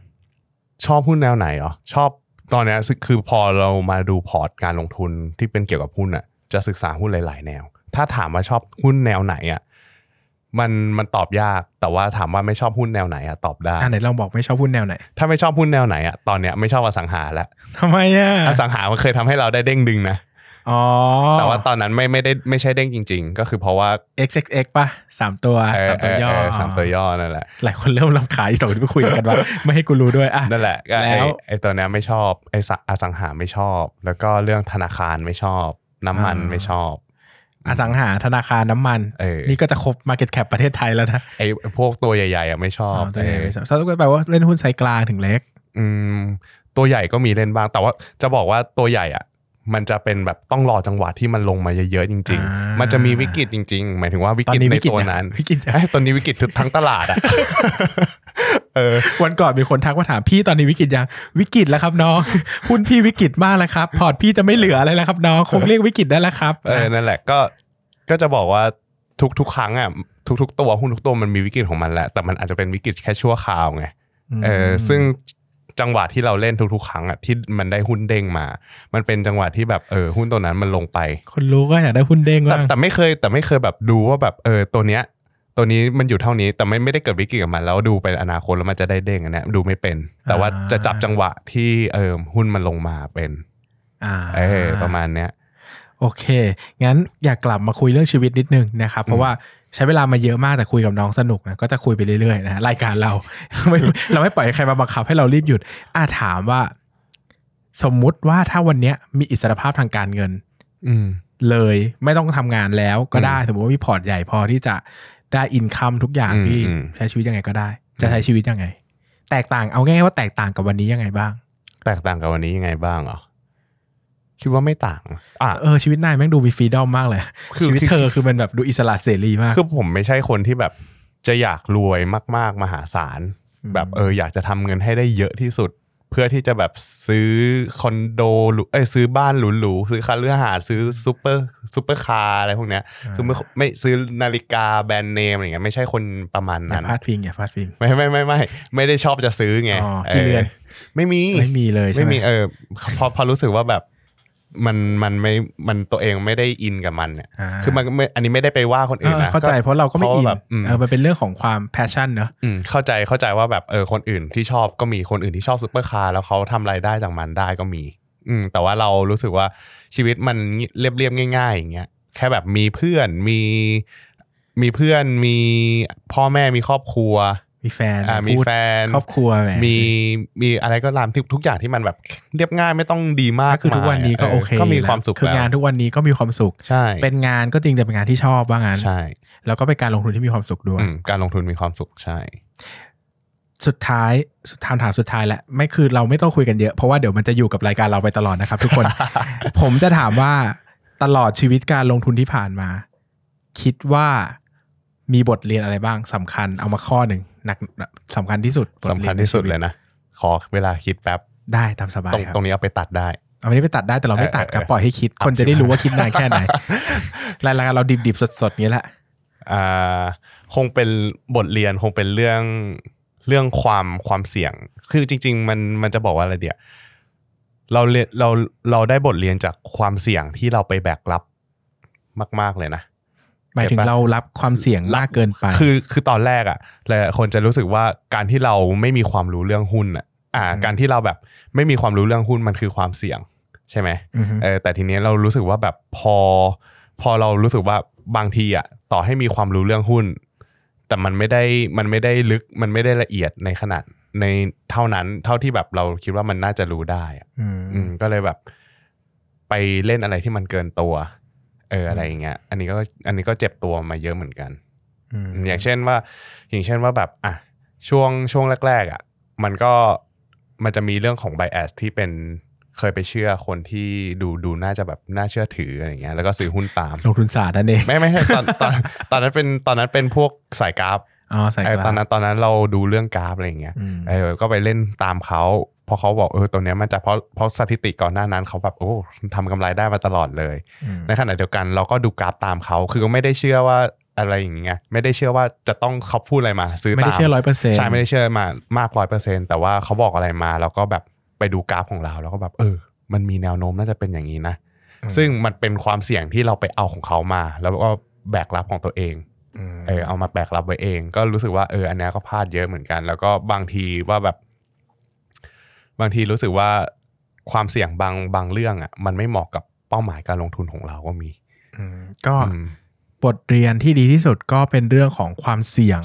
ชอบหุ้นแนวไหนอ๋อชอบตอนนี้คือพอเรามาดูพอร์ตการลงทุนที่เป็นเกี่ยวกับหุ้นอ่ะจะศึกษาหุ้นหลายๆแนวถ้าถามว่าชอบหุ้นแนวไหนอ่ะมันตอบยากแต่ว่าถามว่าไม่ชอบหุ้นแนวไหนอะตอบได้อันไหนลองบอกไม่ชอบหุ้นแนวไหนถ้าไม่ชอบหุ้นแนวไหนอะตอนเนี้ยไม่ชอบอสังหาแล้วทำไมอะอสังหามันเคยทำให้เราได้เด้งดึงนะอ๋อแต่ว่าตอนนั้นไม่ใช่เด้งจริงๆก็คือเพราะว่า xxx ป่ะ3 ตัวย่อนั่นแหละหลายคนเริ่มรำคาญอีกตอนที่คุยกันว่าไม่ให้กูรู้ด้วยอ่ะนั่นแหละแล้วไอ้ตัวเนี้ยไม่ชอบไอ้อสังหาไม่ชอบแล้วก็เรื่องธนาคารไม่ชอบน้ำมันไม่ชอบอสังหาธนาคารน้ำมันนี่ก็จะครบ Market Cap ประเทศไทยแล้วนะไอ้พวกตัวใหญ่ๆอ่ะไม่ชอบตัวใหญ่ไม่ชอบแปลว่าเล่นหุ้นไซส์กลางถึงเล็กตัวใหญ่ก็มีเล่นบ้างแต่ว่าจะบอกว่าตัวใหญ่อ่ะมันจะเป็นแบบต้องรอจังหวะที่มันลงมาเยอะๆจริงๆมันจะมีวิกฤตจริงๆหมายถึงว่าวิกฤตในตัวนั้นตอนนี้วิกฤตทั้งตลาดอ่ะวันก่อนมีคนทักว่าถามพี่ตอนนี้วิกฤตยังวิกฤตแล้วครับน้องหุ้นพี่วิกฤตมากแล้วครับพอร์ตพี่จะไม่เหลืออะไรแล้วครับน้องคงเรียกวิกฤตได้แล้วครับนั่นแหละก็จะบอกว่าทุกครั้งอ่ะทุกตัวหุ้นทุกตัวมันมีวิกฤตของมันแหละแต่มันอาจจะเป็นวิกฤตแค่ชั่วคราวไงซึ่งจังหวะที่เราเล่นทุกๆครั้งอ่ะที่มันได้หุ้นเด้งมามันเป็นจังหวะที่แบบหุ้นตัวนั้นมันลงไปคนรู้ก็อยากได้หุ้นเด้งบ้างแต่ไม่เคยแบบดูว่าแบบตัวนี้มันอยู่เท่านี้แต่ไม่ได้เกิดวิกฤตกับมันแล้วดูไปอนาคตแล้วมันจะได้เด้งอันเนี้ยดูไม่เป็นแต่ว่าจะจับจังหวะที่หุ้นมันลงมาเป็นประมาณเนี้ยโอเคงั้นอยากกลับมาคุยเรื่องชีวิตนิดนึงนะครับเพราะว่าใช้เวลามาเยอะมากแต่คุยกับน้องสนุกนะก็จะคุยไปเรื่อยๆนะรายการเรา เราไม่ปล่อยใครมาบังคับให้เรารีบหยุดถามว่าสมมุติว่าถ้าวันนี้มีอิสรภาพทางการเงินเลยไม่ต้องทำงานแล้วก็ได้สมมติว่ามีพอร์ตใหญ่พอที่จะได้อินคัมทุกอย่างที่ใช้ชีวิตยังไงก็ได้จะใช้ชีวิตยังไงแตกต่างเอาง่ายว่าแตกต่างกับวันนี้ยังไงบ้างแตกต่างกับวันนี้ยังไงบ้างอ๋อคิดว่าไม่ต่างชีวิตนายแม่งดูมีฟรีดอมมากเลยชีวิตเธอคือมันแบบดูอิสระเสรีมากคือผมไม่ใช่คนที่แบบจะอยากรวยมากๆมหาศาลแบบอยากจะทำเงินให้ได้เยอะที่สุดเพื่อที่จะแบบซื้อคอนโดซื้อบ้านหรูๆซื้อคฤหาสน์ซื้อซุปเปอร์คาร์อะไรพวกเนี้ยคือไม่ซื้อนาฬิกาแบรนด์เนมอะไรเงี้ยไม่ใช่คนประมาณนั้นอย่าพลาดพิงไม่ได้ชอบจะซื้อไงที่เรือนไม่มีเลยไม่มีพอรู้สึกว่าแบบมันตัวเองไม่ได้อินกับมันเนี่ยคือมันอันนี้ไม่ได้ไปว่าคนอื่นนะเข้าใจเพราะเราก็ไม่อินมันเป็นเรื่องของความแพชชั่นเนอะเข้าใจว่าแบบคนอื่นที่ชอบก็มีคนอื่นที่ชอบซุปเปอร์คาร์แล้วเขาทำรายได้จากมันได้ก็มีแต่ว่าเรารู้สึกว่าชีวิตมันเรียบๆง่ายๆอย่างเงี้ยแค่แบบมีเพื่อนมีเพื่อนมีพ่อแม่มีครอบครัวมีแฟนครอบครัวมีอะไรก็ตามทุกอย่างที่มันแบบเรียบง่ายไม่ต้องดีมากคือทุกวันนี้ก็โอเคก็มีความสุขคืองานทุกวันนี้ก็มีความสุขใช่เป็นงานก็จริงแต่เป็นงานที่ชอบว่างั้นใช่แล้วก็เป็นการลงทุนที่มีความสุขด้วยการลงทุนมีความสุขใช่ สุดท้ายแหละไม่คือเราไม่ต้องคุยกันเยอะเพราะว่าเดี๋ยวมันจะอยู่กับรายการเราไปตลอดนะครับทุกคน ผมจะถามว่าตลอดชีวิตการลงทุนที่ผ่านมาคิดว่ามีบทเรียนอะไรบ้างสำคัญเอามาข้อหนึ่งหนักสำคัญที่สุดสำคัญที่สุดเลยนะขอเวลาคิดแป๊บได้ตามสบายครับตรงนี้เอาไปตัดได้เอาไม่ได้ไปตัดได้แต่เราไม่ตัดครับปล่อยให้คิดคนจะได้รู้ว่าคิดนานแค่ไหนรายการเราดิบๆสดๆนี้แหละคงเป็นบทเรียนคงเป็นเรื่องความเสี่ยงคือจริงๆมันจะบอกว่าอะไรเดี๋ยวเราได้บทเรียนจากความเสี่ยงที่เราไปแบกรับมากๆเลยนะหมายถึงเรารับความเสี่ยงมากเกินไปคือตอนแรกอ่ะหลายคนจะรู้สึกว่าการที่เราไม่มีความรู้เรื่องหุ้นอ่ะการที่เราแบบไม่มีความรู้เรื่องหุ้นมันคือความเสี่ยงใช่ไหมแต่ทีนี้เรารู้สึกว่าแบบพอเรารู้สึกว่าบางทีอ่ะต่อให้มีความรู้เรื่องหุ้นแต่มันไม่ได้ลึกมันไม่ได้ละเอียดในขนาดในเท่านั้นเท่าที่แบบเราคิดว่ามันน่าจะรู้ได้ก็เลยแบบไปเล่นอะไรที่มันเกินตัวอะไรอย่างเงี้ยอันนี้ก็เจ็บตัวมาเยอะเหมือนกันอย่างเช่นว่าแบบอ่ะช่วงแรกๆอ่ะมันจะมีเรื่องของ bias ที่เป็นเคยไปเชื่อคนที่ดูน่าจะแบบน่าเชื่อถืออะไรอย่างเงี้ยแล้วก็ซื้อหุ้นตามลงทุนศาสตร์นั่นเองไม่ตอนนั้นเป็นพวกสายกราฟตอนนั้นเราดูเรื่องกราฟอะไรอย่างเงี้ยก็ไปเล่นตามเขาพอเขาบอกตัวเนี้ยมันจะเพราะสถิติก่อนหน้านั้นเขาแบบทำกำไรได้มาตลอดเลยในขณะเดียวกันเราก็ดูกราฟตามเขาคือก็ไม่ได้เชื่อว่าอะไรอย่างเงี้ยไม่ได้เชื่อว่าจะต้องเขาพูดอะไรมาซื้อตามไม่ได้เชื่อ 100% ใช่ไม่ได้เชื่อมามาก 100% แต่ว่าเขาบอกอะไรมาเราก็แบบไปดูกราฟของเราแล้วก็แบบมันมีแนวโน้มน่าจะเป็นอย่างนี้นะซึ่งมันเป็นความเสี่ยงที่เราไปเอาของเขามาแล้วก็แบกรับของตัวเองเอามาแบกรับไว้เองก็รู้สึกว่าอันนี้ก็พลาดเยอะเหมือนกันแล้วก็บางทีรู้สึกว่าความเสี่ยงบางเรื่องอ่ะมันไม่เหมาะกับเป้าหมายการลงทุนของเราก็มีก็บทเรียนที่ดีที่สุดก็เป็นเรื่องของความเสี่ยง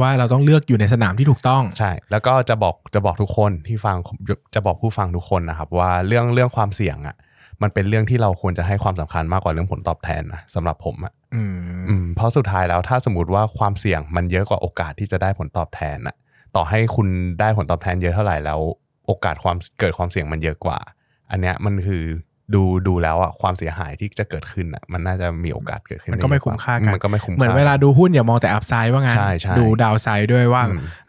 ว่าเราต้องเลือกอยู่ในสนามที่ถูกต้องใช่แล้วก็จะบอกทุกคนที่ฟังจะบอกผู้ฟังทุกคนนะครับว่าเรื่องความเสี่ยงอ่ะมันเป็นเรื่องที่เราควรจะให้ความสำคัญมากกว่าเรื่องผลตอบแทนนะสำหรับผมอ่ะเพราะสุดท้ายแล้วถ้าสมมติว่าความเสี่ยงมันเยอะกว่าโอกาสที่จะได้ผลตอบแทนอ่ะต่อให้คุณได้ผลตอบแทนเยอะเท่าไหร่แล้วโอกาสความเกิดความเสี่ยงมันเยอะกว่าอันเนี้ยมันคือดูแล้วอ่ะความเสียหายที่จะเกิดขึ้นอ่ะมันน่าจะมีโอกาสเกิดขึ้นมันก็ไม่คุ้มค่ากันเหมือนเวลาดูหุ้นอย่ามองแต่อัพไซด์ว่างั้นดูดาวไซด์ด้วยว่า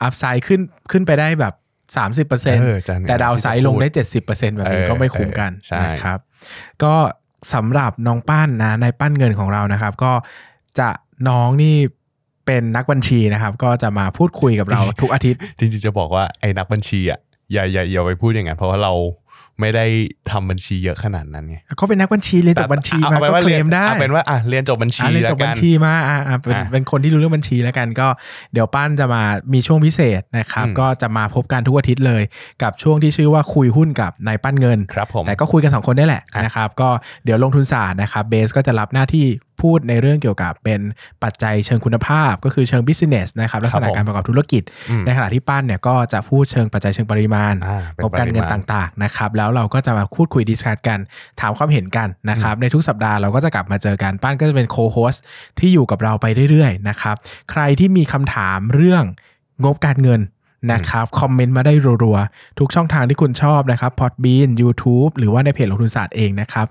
อัพไซด์ขึ้นไปได้แบบ 30% แต่ดาวไซด์ลงได้ 70% แบบนี้ก็ไม่คุ้มกันนะครับก็สำหรับน้องปั้นนะในปั้นเงินของเรานะครับก็จะน้องนี่เป็นนักบัญชีนะครับก็จะมาพูดคุยกับเราทุกอาทิตย์จริงๆจะบอกว่าไอ้นักบัญชีอ่ะอย่าไปพูดอย่างนั้นเพราะว่าเราไม่ได้ทำบัญชีเยอะขนาดนั้นไงก็เป็นนักบัญชีเรียนจบบัญชีมาก็เคลมได้เอาเป็นว่าเรียนจบบัญชีแล้วกันเรียนจบบัญชีมาเป็นคนที่รู้เรื่องบัญชีแล้วกันก็เดี๋ยวปั้นจะมามีช่วงพิเศษนะครับก็จะมาพบกันทุกอาทิตย์เลยกับช่วงที่ชื่อว่าคุยหุ้นกับนายปั้นเงินครับผมแต่ก็คุยกัน2คนนี่แหละนะครับก็เดี๋ยวลงทุนศาสตร์นะครับเบสก็จะรับหน้าที่พูดในเรื่องเกี่ยวกับเป็นปัจจัยเชิงคุณภาพก็คือเชิง business นะครับลักษณะการประกอบธุรกิจในขณะที่ปั้นเนี่ยก็จะพูดเชิงปัจจัยเชิงปริมาณงบการเงินต่างๆนะครับแล้วเราก็จะมาพูดคุยดิสคัสกันถามความเห็นกันนะครับในทุกสัปดาห์เราก็จะกลับมาเจอกันปั้นก็จะเป็นโคโฮสที่อยู่กับเราไปเรื่อยๆนะครับใครที่มีคำถามเรื่องงบการเงินนะครับคอมเมนต์มาได้รัวๆทุกช่องทางที่คุณชอบนะครับ Podbean YouTube หรือว่าในเพจลงทุนศาสตร์เองนะครับ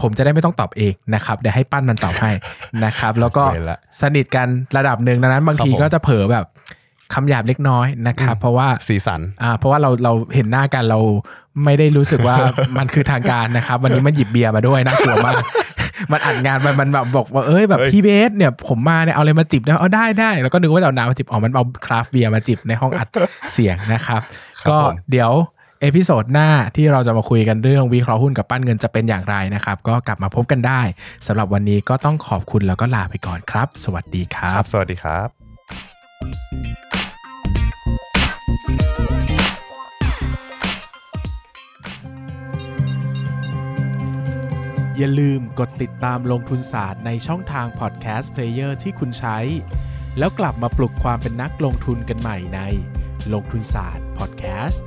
ผมจะได้ไม่ต้องตอบเองนะครับเดี๋ยวให้ปั้นมันตอบให้นะครับแล้วก็สนิทกันระดับหนึ่งดังนั้นบางทีก็จะเผลอแบบคำหยาบเล็กน้อยนะครับเพราะว่าสีสันเพราะว่าเราเห็นหน้ากันเราไม่ได้รู้สึกว่า มันคือทางการนะครับวันนี้มันหยิบเบียร์มาด้วยน่ากลัวมาก มันอัดงานมันแบบบอกว่าแบบพี่เบสเนี่ยผมมาเนี่ยเอาอะไรมาจิบนะเอาได้แล้วก็นึกว่าจะเอาน้ำมาจิบมันเอาคราฟต์เบียร์มาจิบในห้องอัดเสียงนะครับก็เดี๋ยวเอพิโซดหน้าที่เราจะมาคุยกันเรื่องวิเคราะห์หุ้นกับปั้นเงินจะเป็นอย่างไรนะครับก็กลับมาพบกันได้สำหรับวันนี้ก็ต้องขอบคุณแล้วก็ลาไปก่อนครับสวัสดีครับสวัสดีครับอย่าลืมกดติดตามลงทุนศาสตร์ในช่องทางพอดแคสต์เพลเยอร์ที่คุณใช้แล้วกลับมาปลุกความเป็นนักลงทุนกันใหม่ในลงทุนศาสตร์พอดแคสต์